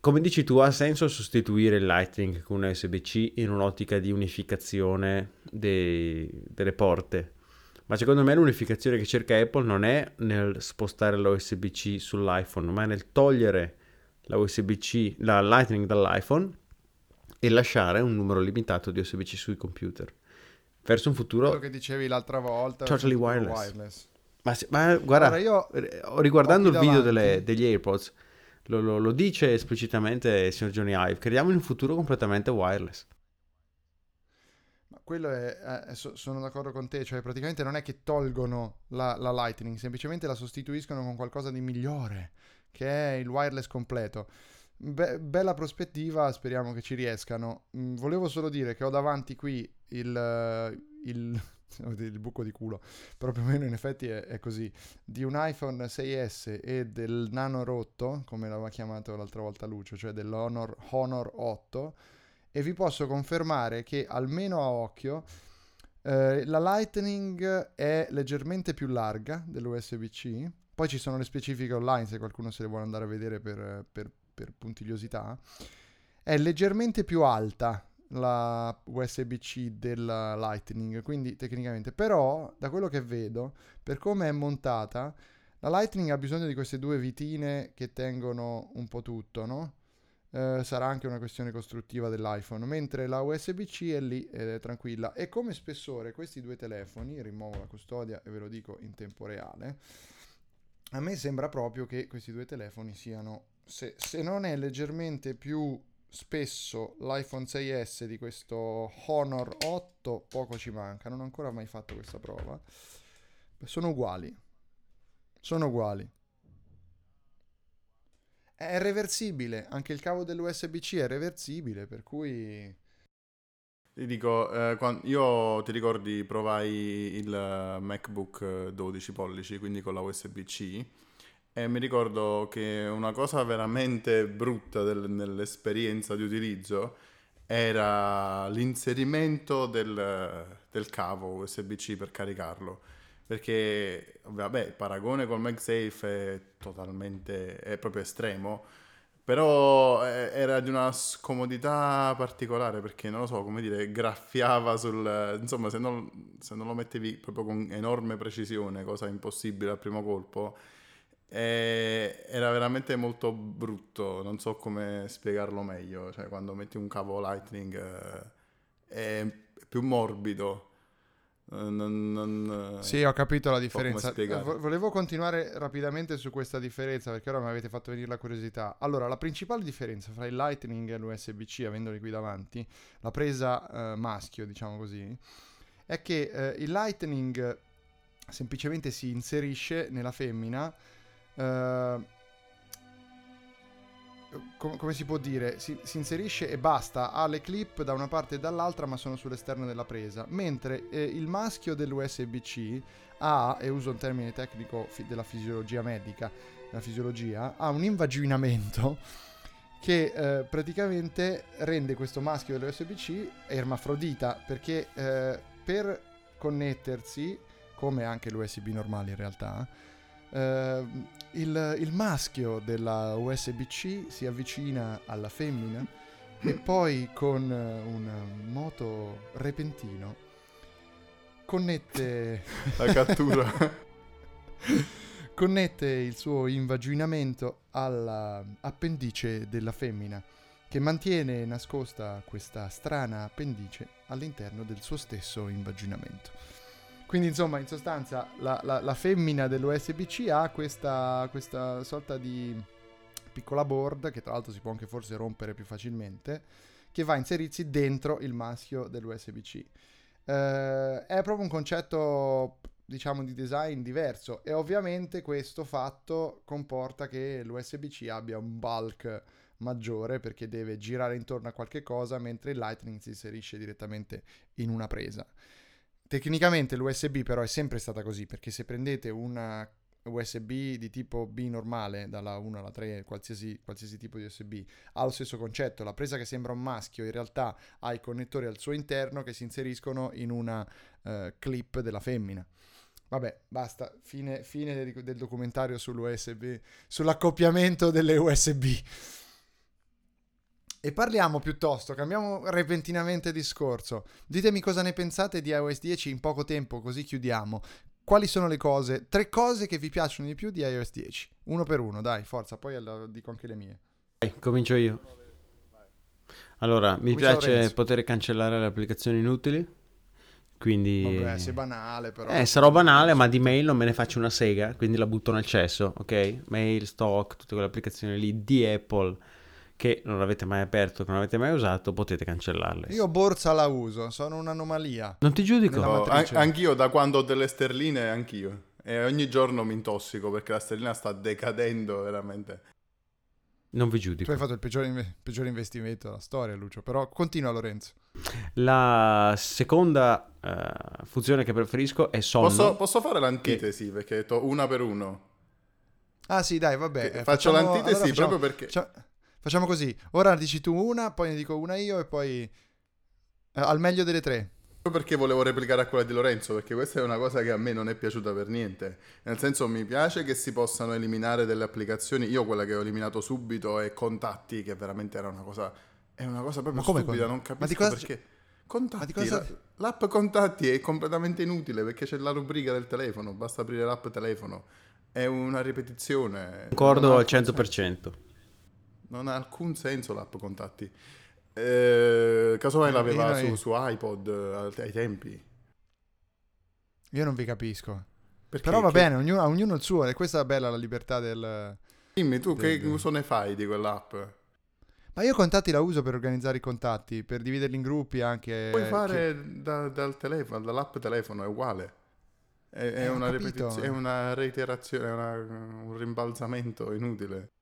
come dici tu, ha senso sostituire il Lightning con un USB-C in un'ottica di unificazione delle porte. Ma secondo me l'unificazione che cerca Apple non è nel spostare la USB-C sull'iPhone, ma è nel togliere la USB-C, la Lightning dall'iPhone e lasciare un numero limitato di USB-C sui computer. Verso un futuro... Quello che dicevi l'altra volta... Totally wireless. Ma guarda, io riguardando il video degli AirPods, lo dice esplicitamente il signor Johnny Ive, crediamo in un futuro completamente wireless. Quello sono d'accordo con te, cioè praticamente non è che tolgono la Lightning, semplicemente la sostituiscono con qualcosa di migliore, che è il wireless completo. Bella prospettiva, speriamo che ci riescano. Volevo solo dire che ho davanti qui il buco di culo, proprio meno in effetti è così, di un iPhone 6S e del nano rotto, come l'aveva chiamato l'altra volta Lucio, cioè dell'Honor 8, e vi posso confermare che almeno a occhio La Lightning è leggermente più larga dell'USB-C, poi ci sono le specifiche online se qualcuno se le vuole andare a vedere per puntigliosità. È leggermente più alta la USB-C della Lightning, quindi tecnicamente, però da quello che vedo, per come è montata, la Lightning ha bisogno di queste due vitine che tengono un po' tutto, no? Sarà anche una questione costruttiva dell'iPhone, mentre la USB-C è lì tranquilla. E come spessore questi due telefoni, rimuovo la custodia e ve lo dico in tempo reale, a me sembra proprio che questi due telefoni siano, se non è leggermente più spesso l'iPhone 6S di questo Honor 8, poco ci manca. Non ho ancora mai fatto questa prova. Sono uguali. È reversibile, anche il cavo dell'USB-C è reversibile, per cui ti dico, io ti ricordi provai il MacBook 12 pollici, quindi con la USB-C, e mi ricordo che una cosa veramente brutta nell'esperienza di utilizzo era l'inserimento del cavo USB-C per caricarlo, perché vabbè, il paragone col MagSafe è proprio estremo, però era di una scomodità particolare, perché non lo so come dire, graffiava sul, insomma, se non lo mettevi proprio con enorme precisione, cosa impossibile al primo colpo. Era veramente molto brutto, non so come spiegarlo meglio, cioè quando metti un cavo Lightning è più morbido. Sì, ho capito la differenza. Volevo continuare rapidamente su questa differenza, perché ora mi avete fatto venire la curiosità. Allora, la principale differenza fra il Lightning e l'USB-C, avendoli qui davanti, la presa maschio, diciamo così, è che il Lightning semplicemente si inserisce nella femmina. Come si può dire, si inserisce e basta, ha le clip da una parte e dall'altra, ma sono sull'esterno della presa, mentre il maschio dell'USB-C ha, e uso un termine tecnico della fisiologia medica, la fisiologia, ha un invaginamento che praticamente rende questo maschio dell'USB-C ermafrodita, perché per connettersi, come anche l'USB normale in realtà, il maschio della USB-C si avvicina alla femmina e poi con un moto repentino connette la cattura connette il suo invaginamento all'appendice della femmina, che mantiene nascosta questa strana appendice all'interno del suo stesso invaginamento. Quindi insomma, in sostanza, la femmina dell'USB-C ha questa sorta di piccola board, che tra l'altro si può anche forse rompere più facilmente, che va a inserirsi dentro il maschio dell'USB-C. È proprio un concetto, diciamo, di design diverso, e ovviamente questo fatto comporta che l'USB-C abbia un bulk maggiore, perché deve girare intorno a qualche cosa, mentre il Lightning si inserisce direttamente in una presa. Tecnicamente l'USB però è sempre stata così, perché se prendete una USB di tipo B normale, dalla 1 alla 3, qualsiasi tipo di USB, ha lo stesso concetto: la presa che sembra un maschio in realtà ha i connettori al suo interno che si inseriscono in una clip della femmina. Vabbè, basta, fine del documentario sull'USB, sull'accoppiamento delle USB. E parliamo piuttosto, cambiamo repentinamente discorso. Ditemi cosa ne pensate di iOS 10 in poco tempo, così chiudiamo. Quali sono le cose, 3 cose che vi piacciono di più di iOS 10? Uno per uno, dai, forza, poi dico anche le mie. Comincio io. Allora, mi piace Lorenzo. Poter cancellare le applicazioni inutili. Quindi vabbè, sei banale, però. Sarò banale, ma di mail non me ne faccio una sega, quindi la butto nel cesso, ok? Mail, stock, tutte quelle applicazioni lì di Apple che non l'avete mai aperto, che non avete mai usato, potete cancellarle. Io borsa la uso, sono un'anomalia. Non ti giudico. No, anch'io da quando ho delle sterline, anch'io. E ogni giorno mi intossico perché la sterlina sta decadendo veramente. Non vi giudico. Tu hai fatto il peggiore investimento della storia, Lucio, però continua Lorenzo. La seconda funzione che preferisco è sonno. Posso fare l'antitesi, perché ho detto una per uno. Ah sì, dai, vabbè. Faccio l'antitesi, allora proprio perché... Facciamo così, ora dici tu una, poi ne dico una io e poi al meglio delle 3. perché volevo replicare a quella di Lorenzo, perché questa è una cosa che a me non è piaciuta per niente. Nel senso, mi piace che si possano eliminare delle applicazioni. Io quella che ho eliminato subito è Contatti, che veramente era una cosa, è una cosa proprio stupida, non capisco perché. Contatti, l'app Contatti è completamente inutile, perché c'è la rubrica del telefono, basta aprire l'app telefono, è una ripetizione. Concordo al 100%. Non ha alcun senso l'app Contatti. Casomai l'aveva su iPod ai tempi. Io non vi capisco. Perché, però va bene, ognuno il suo, e questa è bella la libertà del... Dimmi tu che uso ne fai di quell'app? Ma io Contatti la uso per organizzare i contatti, per dividerli in gruppi anche. Puoi fare dal telefono, dall'app telefono, è uguale. È una ripetizione, è una reiterazione, è un rimbalzamento inutile.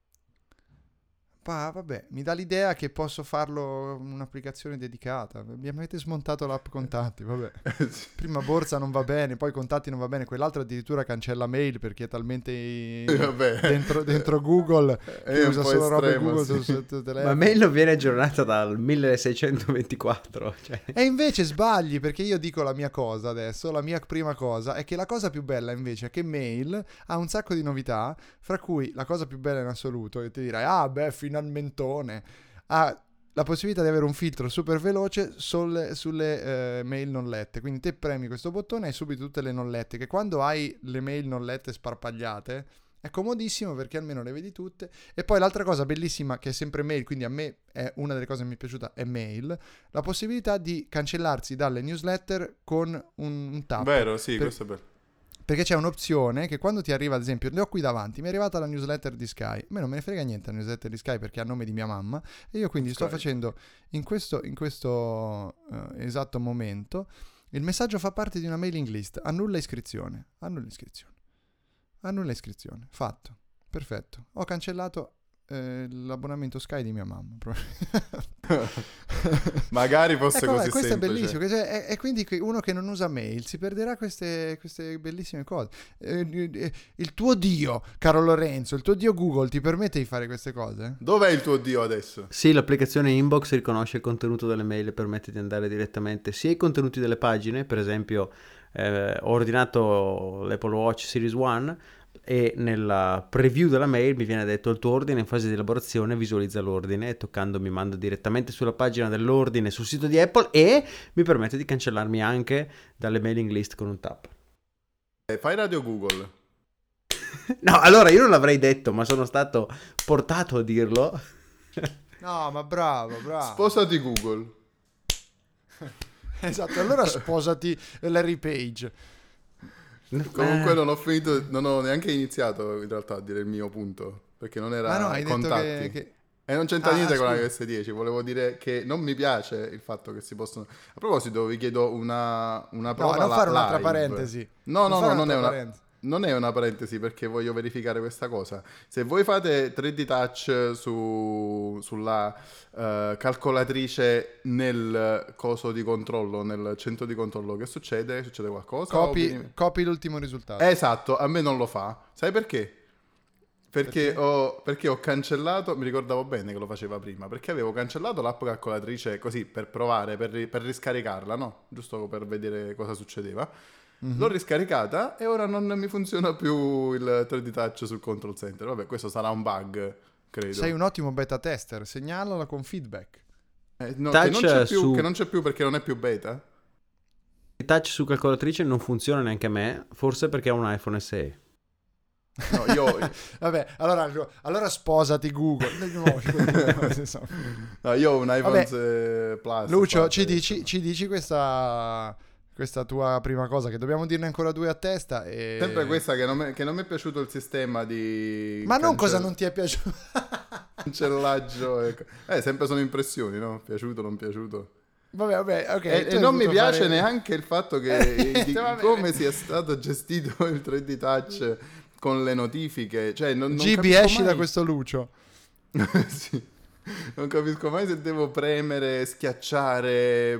Vabbè, mi dà l'idea che posso farlo un'applicazione dedicata. Mi avete smontato l'app Contatti, vabbè. Prima borsa non va bene, poi Contatti non va bene, quell'altro addirittura cancella mail perché è talmente dentro Google che usa solo robe Google, sì. Su telefono. Ma mail non viene aggiornata dal 1624, cioè. E invece sbagli, perché io dico la mia cosa adesso, la mia prima cosa è che la cosa più bella invece è che mail ha un sacco di novità, fra cui la cosa più bella in assoluto, che ti dirai, ah beh, finalmentone, ha la possibilità di avere un filtro super veloce sulle mail non lette. Quindi te premi questo bottone e hai subito tutte le non lette, che quando hai le mail non lette sparpagliate è comodissimo, perché almeno le vedi tutte. E poi l'altra cosa bellissima, che è sempre mail, quindi a me è una delle cose che mi è piaciuta, è mail, la possibilità di cancellarsi dalle newsletter con un tap. Vero, sì, questo è bello. Perché c'è un'opzione che quando ti arriva, ad esempio, le ho qui davanti, mi è arrivata la newsletter di Sky, a me non me ne frega niente la newsletter di Sky perché ha nome di mia mamma, e io quindi sto facendo in questo esatto momento, il messaggio fa parte di una mailing list, annulla iscrizione, fatto, perfetto, ho cancellato l'abbonamento Sky di mia mamma. Magari fosse così, questo semplice. È bellissimo, cioè, e quindi uno che non usa mail si perderà queste bellissime cose. Il tuo dio, caro Lorenzo, il tuo dio Google ti permette di fare queste cose? Dov'è il tuo dio adesso? Sì, l'applicazione Inbox riconosce il contenuto delle mail e permette di andare direttamente sia ai contenuti delle pagine, per esempio ho ordinato l'Apple Watch Series 1 e nella preview della mail mi viene detto il tuo ordine in fase di elaborazione, visualizza l'ordine, e toccando mi manda direttamente sulla pagina dell'ordine sul sito di Apple, e mi permette di cancellarmi anche dalle mailing list con un tap. Fai radio Google. No, allora io non l'avrei detto, ma sono stato portato a dirlo. No, ma bravo. Sposati Google. Esatto, allora sposati Larry Page. Comunque non ho neanche iniziato in realtà a dire il mio punto, perché non era Contatti e non c'entra niente con la iOS 10. Volevo dire che non mi piace il fatto che si possono... A proposito, vi chiedo una prova live. No, non fare un'altra parentesi. No, non è una parentesi, perché voglio verificare questa cosa. Se voi fate 3D Touch sulla calcolatrice nel coso di controllo, nel centro di controllo, che succede? Succede qualcosa? Copy l'ultimo risultato. Esatto, a me non lo fa. Sai perché? Perché ho cancellato, mi ricordavo bene che lo faceva prima, perché avevo cancellato l'app calcolatrice così per provare, per riscaricarla, no? Giusto per vedere cosa succedeva. Mm-hmm. L'ho riscaricata e ora non mi funziona più il 3D Touch sul control center. Vabbè, questo sarà un bug, credo. Sei un ottimo beta tester, segnalala con feedback. Che non c'è più perché non è più beta. Il touch su calcolatrice non funziona neanche a me, forse perché ho un iPhone SE. No, io... Vabbè, allora sposati Google. No, io ho un iPhone 6 Plus. Lucio, ci dici questa... Questa tua prima cosa, che dobbiamo dirne ancora due a testa. E... Sempre questa, che non mi è piaciuto il sistema di... Ma non cosa non ti è piaciuto? Cancellaggio. Sempre sono impressioni, no? Piaciuto, non piaciuto. Vabbè, ok. E non mi piace neanche il fatto che come sia stato gestito il 3D Touch con le notifiche. Cioè, non GB, esci da questo Lucio. Sì. Non capisco mai se devo premere, schiacciare,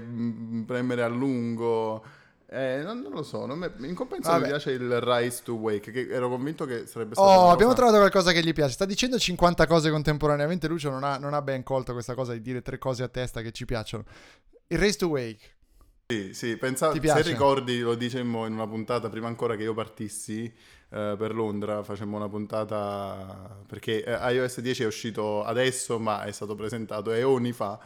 premere a lungo, non lo so. In compenso mi piace il Rise to Wake, che ero convinto che sarebbe stato... abbiamo trovato qualcosa che gli piace. Sta dicendo 50 cose contemporaneamente. Lucio non ha ben colto questa cosa di dire tre cose a testa che ci piacciono. Il Rise to Wake, Sì, pensavo, se ricordi, lo dicemmo in una puntata prima ancora che io partissi per Londra, facemmo una puntata perché iOS 10 è uscito adesso ma è stato presentato eoni fa,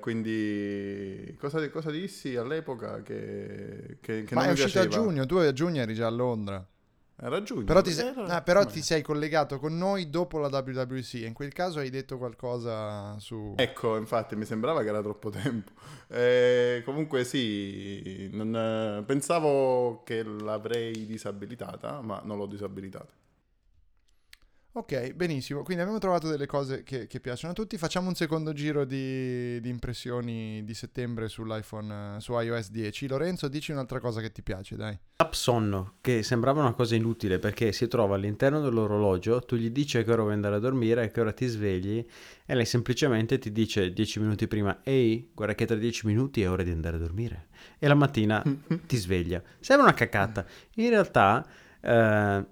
quindi cosa dissi all'epoca che ma non è uscito piaceva. A giugno, tu a giugno eri già a Londra. Era giugno, però ti sei collegato con noi dopo la WWDC e in quel caso hai detto qualcosa su... Ecco, infatti mi sembrava che era troppo tempo. Comunque sì, pensavo che l'avrei disabilitata, ma non l'ho disabilitata. Ok, benissimo. Quindi abbiamo trovato delle cose che piacciono a tutti. Facciamo un secondo giro di impressioni di settembre sull'iPhone, su iOS 10. Lorenzo, dici un'altra cosa che ti piace, dai. App sonno, che sembrava una cosa inutile perché si trova all'interno dell'orologio, tu gli dici a che ora vuoi andare a dormire, a che ora ti svegli e lei semplicemente ti dice 10 minuti prima, ehi, guarda che tra 10 minuti è ora di andare a dormire. E la mattina ti sveglia. Sembra una cacata. In realtà...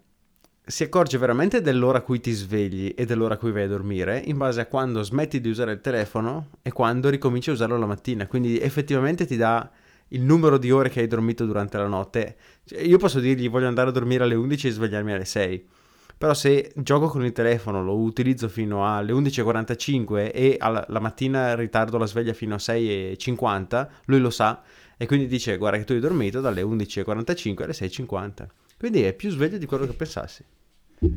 si accorge veramente dell'ora a cui ti svegli e dell'ora a cui vai a dormire in base a quando smetti di usare il telefono e quando ricominci a usarlo la mattina, quindi effettivamente ti dà il numero di ore che hai dormito durante la notte. Cioè, io posso dirgli voglio andare a dormire alle 11 e svegliarmi alle 6, però se gioco con il telefono, lo utilizzo fino alle 11.45 e la mattina ritardo la sveglia fino a 6.50, lui lo sa e quindi dice guarda che tu hai dormito dalle 11.45 alle 6.50. Quindi è più sveglio di quello che pensassi.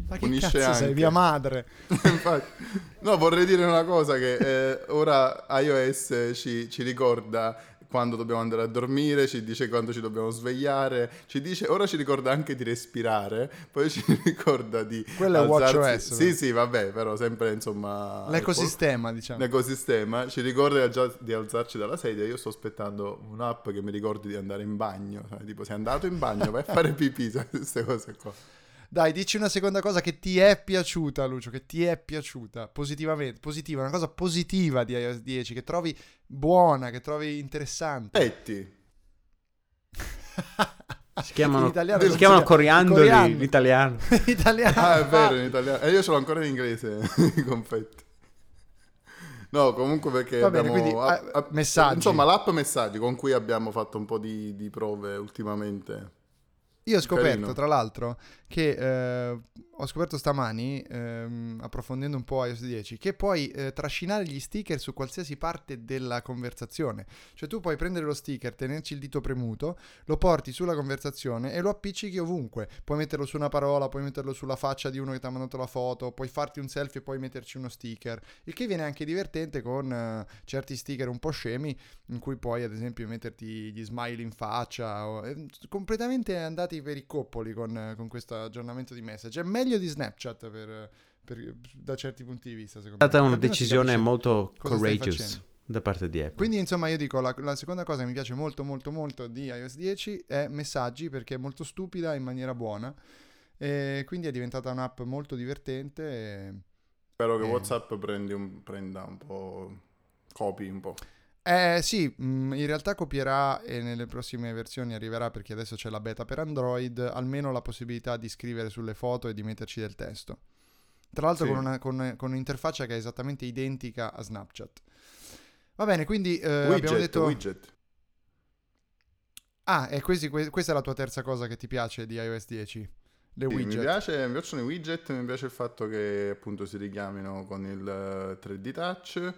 Ma che unisce cazzo anche. Sei mia madre? Infatti, no, vorrei dire una cosa che ora iOS ci ricorda quando dobbiamo andare a dormire, ci dice quando ci dobbiamo svegliare, ci dice, ora ci ricorda anche di respirare, poi ci ricorda di quello alzarsi. È WatchOS. Sì, vabbè, però sempre insomma... L'ecosistema, Apple, diciamo. L'ecosistema, ci ricorda già di alzarci dalla sedia, io sto aspettando un'app che mi ricordi di andare in bagno, tipo sei andato in bagno, vai a fare pipì, queste cose qua. Dai, dici una seconda cosa che ti è piaciuta, Lucio, che ti è piaciuta positivamente, positiva, una cosa positiva di iOS 10 che trovi buona, che trovi interessante. Petti. Si chiamano coriandoli in italiano. Italiano. Ah, è vero, in italiano. E io ce l'ho ancora in inglese, i confetti. No, comunque perché va abbiamo... Bene, quindi, messaggi. Insomma, l'app messaggi con cui abbiamo fatto un po' di prove ultimamente. Io ho scoperto, carino. Tra l'altro, che ho scoperto stamani, approfondendo un po' iOS 10, che puoi trascinare gli sticker su qualsiasi parte della conversazione. Cioè tu puoi prendere lo sticker, tenerci il dito premuto, lo porti sulla conversazione e lo appiccichi ovunque. Puoi metterlo su una parola, puoi metterlo sulla faccia di uno che ti ha mandato la foto, puoi farti un selfie e poi metterci uno sticker. Il che viene anche divertente con certi sticker un po' scemi, in cui puoi ad esempio metterti gli smile in faccia. Completamente andati per i coppoli con questo aggiornamento di message. È meglio di Snapchat per da certi punti di vista, secondo me. È stata una decisione molto courageous da parte di Apple. Quindi insomma io dico la seconda cosa che mi piace molto molto molto di iOS 10 è messaggi, perché è molto stupida in maniera buona e quindi è diventata un'app molto divertente e... Spero che WhatsApp prenda un po', copy un po'. Sì, in realtà copierà e nelle prossime versioni arriverà, perché adesso c'è la beta per Android, almeno la possibilità di scrivere sulle foto e di metterci del testo. Tra l'altro sì. con un'interfaccia che è esattamente identica a Snapchat. Va bene, quindi widget, abbiamo detto... Widget. Ah, e questa è la tua terza cosa che ti piace di iOS 10? Le widget. Sì, mi piacciono i widget, mi piace il fatto che appunto si richiamino con il 3D Touch...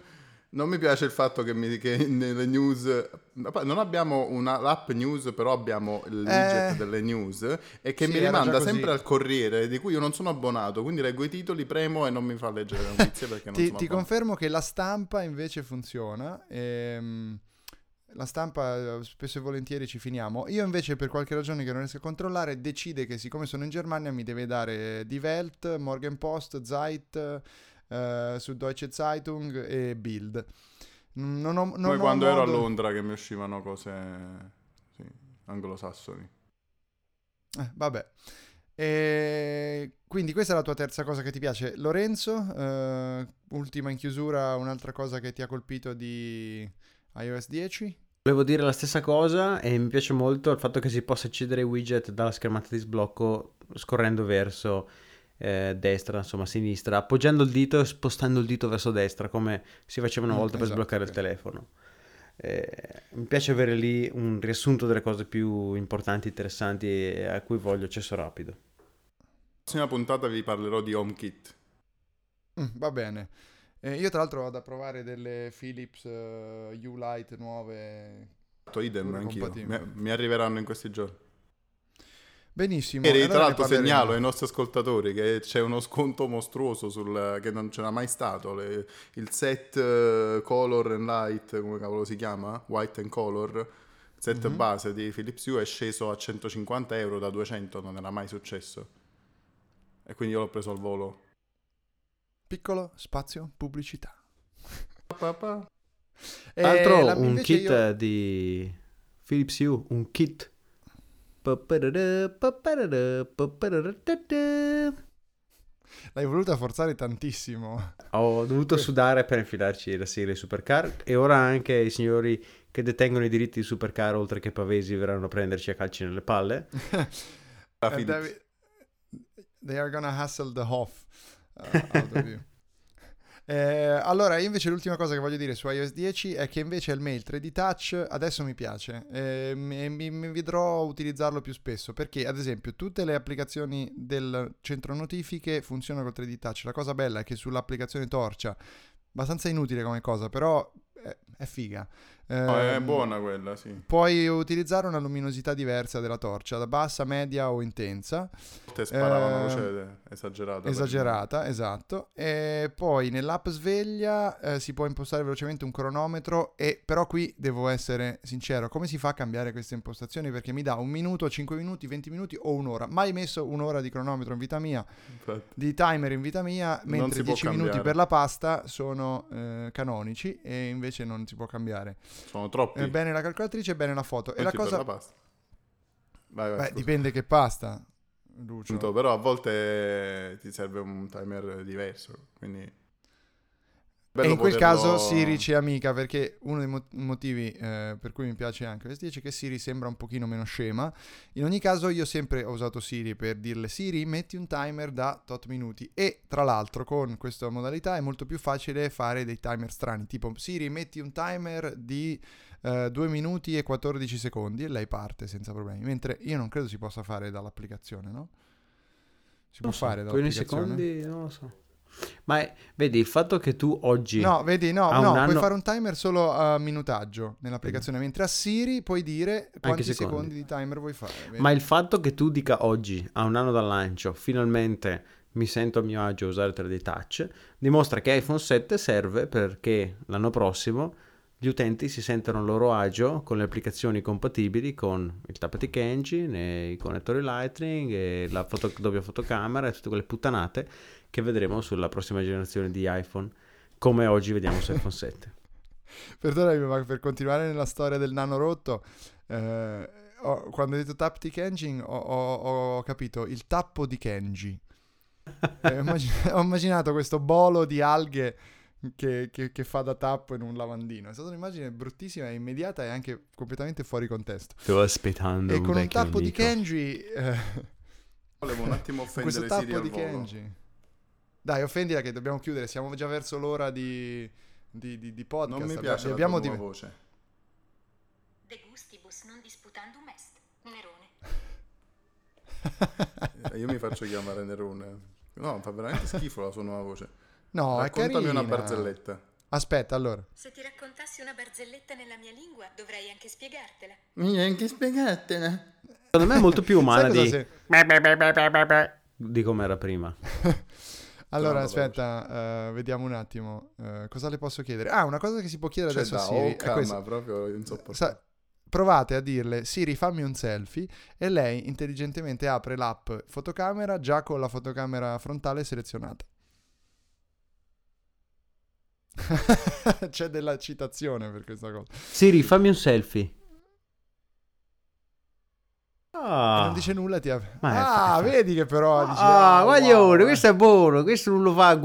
Non mi piace il fatto che nelle news non abbiamo l'app news, però abbiamo il widget delle news e che sì, mi rimanda sempre al Corriere, di cui io non sono abbonato, quindi leggo i titoli, premo e non mi fa leggere le notizie perché non sono abbonato. Ti confermo che la stampa invece funziona. La stampa spesso e volentieri ci finiamo. Io invece per qualche ragione che non riesco a controllare decide che siccome sono in Germania mi deve dare Die Welt, Morgen Post, Zeit... su Deutsche Zeitung e Bild. Poi quando ero a Londra che mi uscivano cose sì, anglosassoni. Vabbè. Quindi questa è la tua terza cosa che ti piace. Lorenzo, ultima in chiusura, un'altra cosa che ti ha colpito di iOS 10? Volevo dire la stessa cosa e mi piace molto il fatto che si possa accedere ai widget dalla schermata di sblocco scorrendo verso... destra, insomma sinistra, appoggiando il dito e spostando il dito verso destra come si faceva una volta per sbloccare il telefono. Mi piace avere lì un riassunto delle cose più importanti, interessanti e a cui voglio accesso rapido. Nella prossima puntata vi parlerò di HomeKit. Va bene. Io tra l'altro vado a provare delle Philips U-Lite nuove. Idem, anch'io. Mi arriveranno in questi giorni. Benissimo. E allora, tra l'altro segnalo ai nostri ascoltatori che c'è uno sconto mostruoso sul che non c'era mai stato, il set Color and Light, come cavolo si chiama? White and Color, set base di Philips Hue è sceso a €150 da 200, non era mai successo. E quindi io l'ho preso al volo. Piccolo spazio pubblicità. Altro un kit di Philips Hue, un kit. L'hai voluta forzare tantissimo. Ho dovuto sudare per infilarci la sigla di Supercar. E ora anche i signori che detengono i diritti di Supercar, oltre che pavesi, verranno a prenderci a calci nelle palle. They are gonna hustle the Hoff out of you. Allora invece l'ultima cosa che voglio dire su iOS 10 è che invece il mail 3D Touch adesso mi piace e mi vedrò utilizzarlo più spesso, perché ad esempio tutte le applicazioni del centro notifiche funzionano col 3D Touch. La cosa bella è che sull'applicazione torcia, abbastanza inutile come cosa, però è figa, è buona quella, sì. Puoi utilizzare una luminosità diversa della torcia, da bassa, media o intensa. Te sparavano luce esagerata, esatto. E poi nell'app sveglia si può impostare velocemente un cronometro, e però qui devo essere sincero, come si fa a cambiare queste impostazioni? Perché mi dà 1 minuto, 5 minuti, 20 minuti o 1 ora. Mai messo 1 ora di cronometro in vita mia. Infatti. Di timer in vita mia, mentre 10 minuti per la pasta sono canonici e invece non si può cambiare. Sono troppi. Bene la calcolatrice, bene la foto. E la cosa... per la pasta. Vai, dipende che pasta, Lucio. Però a volte ti serve un timer diverso, quindi... E in quel caso Siri c'è amica, perché uno dei motivi per cui mi piace anche iOS 10 è che Siri sembra un pochino meno scema. In ogni caso io sempre ho usato Siri per dirle: Siri, metti un timer da tot minuti, e tra l'altro con questa modalità è molto più facile fare dei timer strani, tipo Siri metti un timer di 2 minuti e 14 secondi, e lei parte senza problemi, mentre io non credo si possa fare dall'applicazione, no? Si può fare dall'applicazione? Con i secondi non lo so. Ma vedi il fatto che tu oggi puoi fare un timer solo a minutaggio nell'applicazione, mentre a Siri puoi dire quanti secondi di timer vuoi fare. Vedi? Ma il fatto che tu dica oggi, a 1 anno dal lancio, finalmente mi sento a mio agio a usare 3D Touch, dimostra che iPhone 7 serve perché l'anno prossimo gli utenti si sentono a loro agio con le applicazioni compatibili con il Taptic Engine e i connettori Lightning e la doppia fotocamera e tutte quelle puttanate che vedremo sulla prossima generazione di iPhone, come oggi vediamo su iPhone 7. Perdonami, ma per continuare nella storia del nano rotto, quando ho detto Taptic Engine ho capito il tappo di Kenji. Ho immaginato questo bolo di alghe che fa da tappo in un lavandino. È stata un'immagine bruttissima, immediata e anche completamente fuori contesto. Stavo aspettando e con un tappo di Kenji volevo un attimo offendere questo tappo di Kenji. Dai, offendila che dobbiamo chiudere, siamo già verso l'ora di podcast. Non mi piace abbiamo tua voce. De gustibus non disputandum est, Nerone. Io mi faccio chiamare Nerone. No, fa veramente schifo la sua nuova voce. No, raccontami una barzelletta. Aspetta, allora. Se ti raccontassi una barzelletta nella mia lingua, dovrei anche spiegartela. Secondo me è molto più umana di come era prima. Allora, aspetta, vediamo un attimo. Cosa le posso chiedere? Ah, una cosa che si può chiedere adesso a Siri è questa. Proprio insopportabile. Provate a dirle: Siri, fammi un selfie, e lei intelligentemente apre l'app fotocamera già con la fotocamera frontale selezionata. C'è della citazione per questa cosa. Siri, fammi un selfie. Non dice nulla, vedi che però dice, guaglione, wow. Questo è buono, questo non lo fa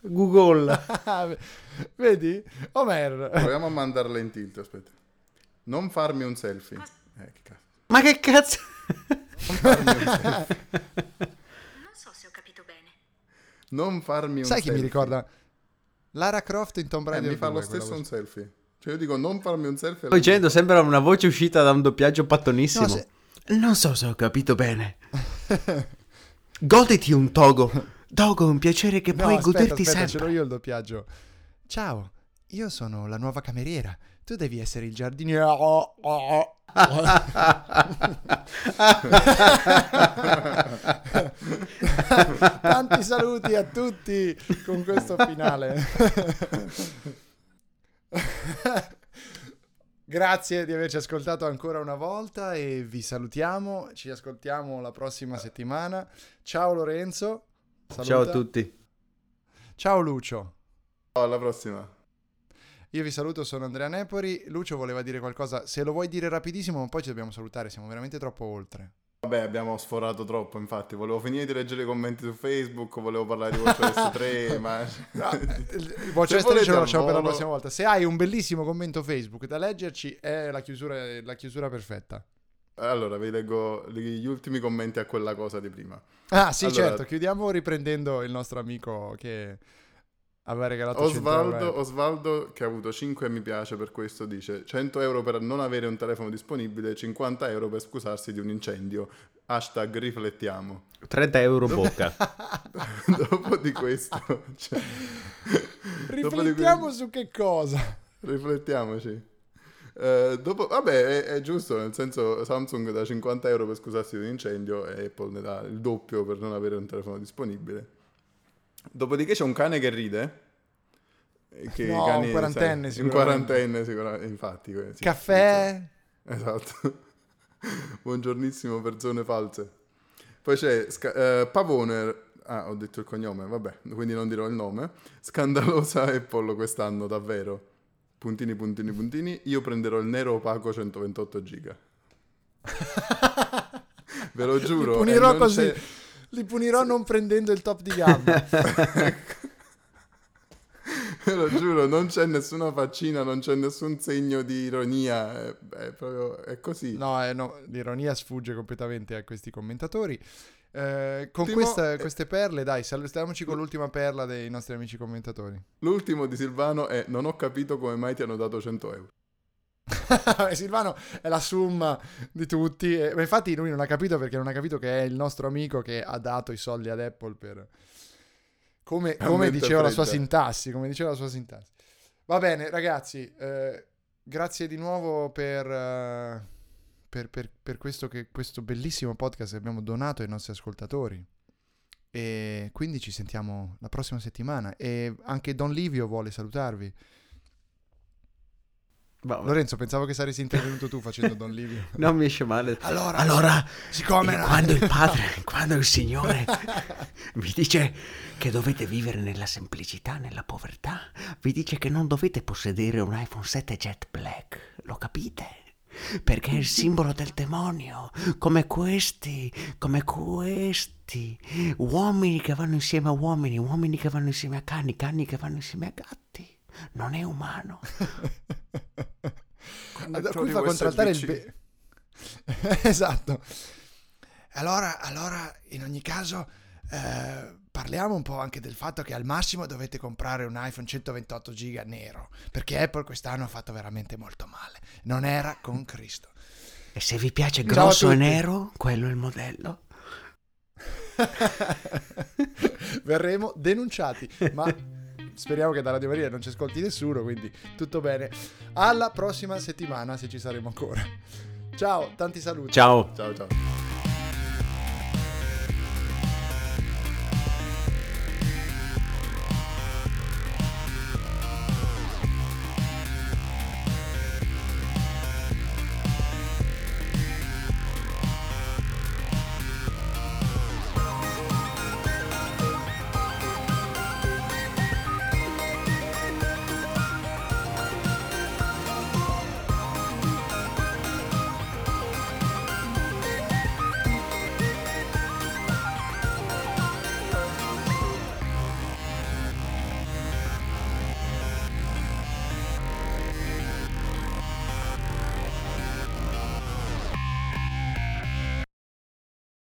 Google. Vedi? Omer, proviamo a mandarla in tilt, aspetta. Non farmi un selfie. Che cazzo. Ma che cazzo? Non farmi un selfie. Non so se ho capito bene. Non farmi un selfie. Sai chi mi ricorda? Lara Croft in Tomb Raider. Mi fa lo stesso un selfie. Cioè io dico, non farmi un selfie. Sto dicendo, sembra una voce uscita da un doppiaggio pattonissimo. No, non so se ho capito bene. Goditi un Togo. Togo, un piacere che puoi goderti sempre. Aspetta, ce l'ho io il doppiaggio. Ciao, io sono la nuova cameriera. Tu devi essere il giardiniere. Tanti saluti a tutti con questo finale. Grazie di averci ascoltato ancora una volta e vi salutiamo. Ci ascoltiamo la prossima settimana. Ciao Lorenzo. Saluta. Ciao a tutti. Ciao Lucio. Ciao, alla prossima. Io vi saluto, sono Andrea Nepori. Lucio voleva dire qualcosa, se lo vuoi dire rapidissimo, ma poi ci dobbiamo salutare, siamo veramente troppo oltre. Vabbè, abbiamo sforato troppo, infatti. Volevo finire di leggere i commenti su Facebook, volevo parlare di WatchOS 3, ma... No, WatchOS 3 ce lo lasciamo per la prossima volta. Se hai un bellissimo commento Facebook da leggerci, è la chiusura perfetta. Allora, vi leggo gli ultimi commenti a quella cosa di prima. Ah, sì, allora, certo, chiudiamo riprendendo il nostro amico che... aveva regalato Osvaldo, che ha avuto 5 mi piace per questo, dice €100 per non avere un telefono disponibile, €50 per scusarsi di un incendio, hashtag riflettiamo, €30 bocca. Dopo di questo, cioè, riflettiamo su che cosa? Riflettiamoci. Dopo, vabbè, è giusto, nel senso, Samsung dà €50 per scusarsi di un incendio e Apple ne dà il doppio per non avere un telefono disponibile. Dopodiché c'è un cane che ride, che no, cani, un quarantenne, sai, sicuramente, infatti. Sì, caffè? Esatto. Buongiornissimo, persone false. Poi c'è Pavone, ho detto il cognome, vabbè, quindi non dirò il nome. Scandalosa Apple quest'anno, davvero. Puntini, puntini, puntini. Io prenderò il nero opaco 128 giga. Ve lo giuro. Ti punirò così. Li punirò non prendendo il top di gamma. Ve lo giuro, non c'è nessuna faccina, non c'è nessun segno di ironia, è proprio, è così. No, l'ironia sfugge completamente a questi commentatori. Con queste perle, dai, salutiamoci con l'ultima perla dei nostri amici commentatori. L'ultimo di Silvano è: non ho capito come mai ti hanno dato €100. Silvano è la summa di tutti, e infatti lui non ha capito, perché non ha capito che è il nostro amico che ha dato i soldi ad Apple per come diceva la sua sintassi. Va bene ragazzi, grazie di nuovo per questo bellissimo podcast che abbiamo donato ai nostri ascoltatori, e quindi ci sentiamo la prossima settimana. E anche Don Livio vuole salutarvi. Lorenzo, pensavo che saresti intervenuto tu facendo Don Livio. Non mi esce male. Allora siccome quando il padre, quando il Signore vi dice che dovete vivere nella semplicità, nella povertà, vi dice che non dovete possedere un iPhone 7 Jet Black, lo capite? Perché è il simbolo del demonio, come questi uomini che vanno insieme a uomini, uomini che vanno insieme a cani, cani che vanno insieme a gatti. Non è umano. Da cui fa contraltare il esatto. Allora in ogni caso parliamo un po' anche del fatto che al massimo dovete comprare un iPhone 128 giga nero, perché Apple quest'anno ha fatto veramente molto male, non era con Cristo. E se vi piace grosso e nero, quello è il modello. Verremo denunciati, ma speriamo che da Radio Maria non ci ascolti nessuno, quindi tutto bene. Alla prossima settimana, se ci saremo ancora. Ciao, tanti saluti. Ciao.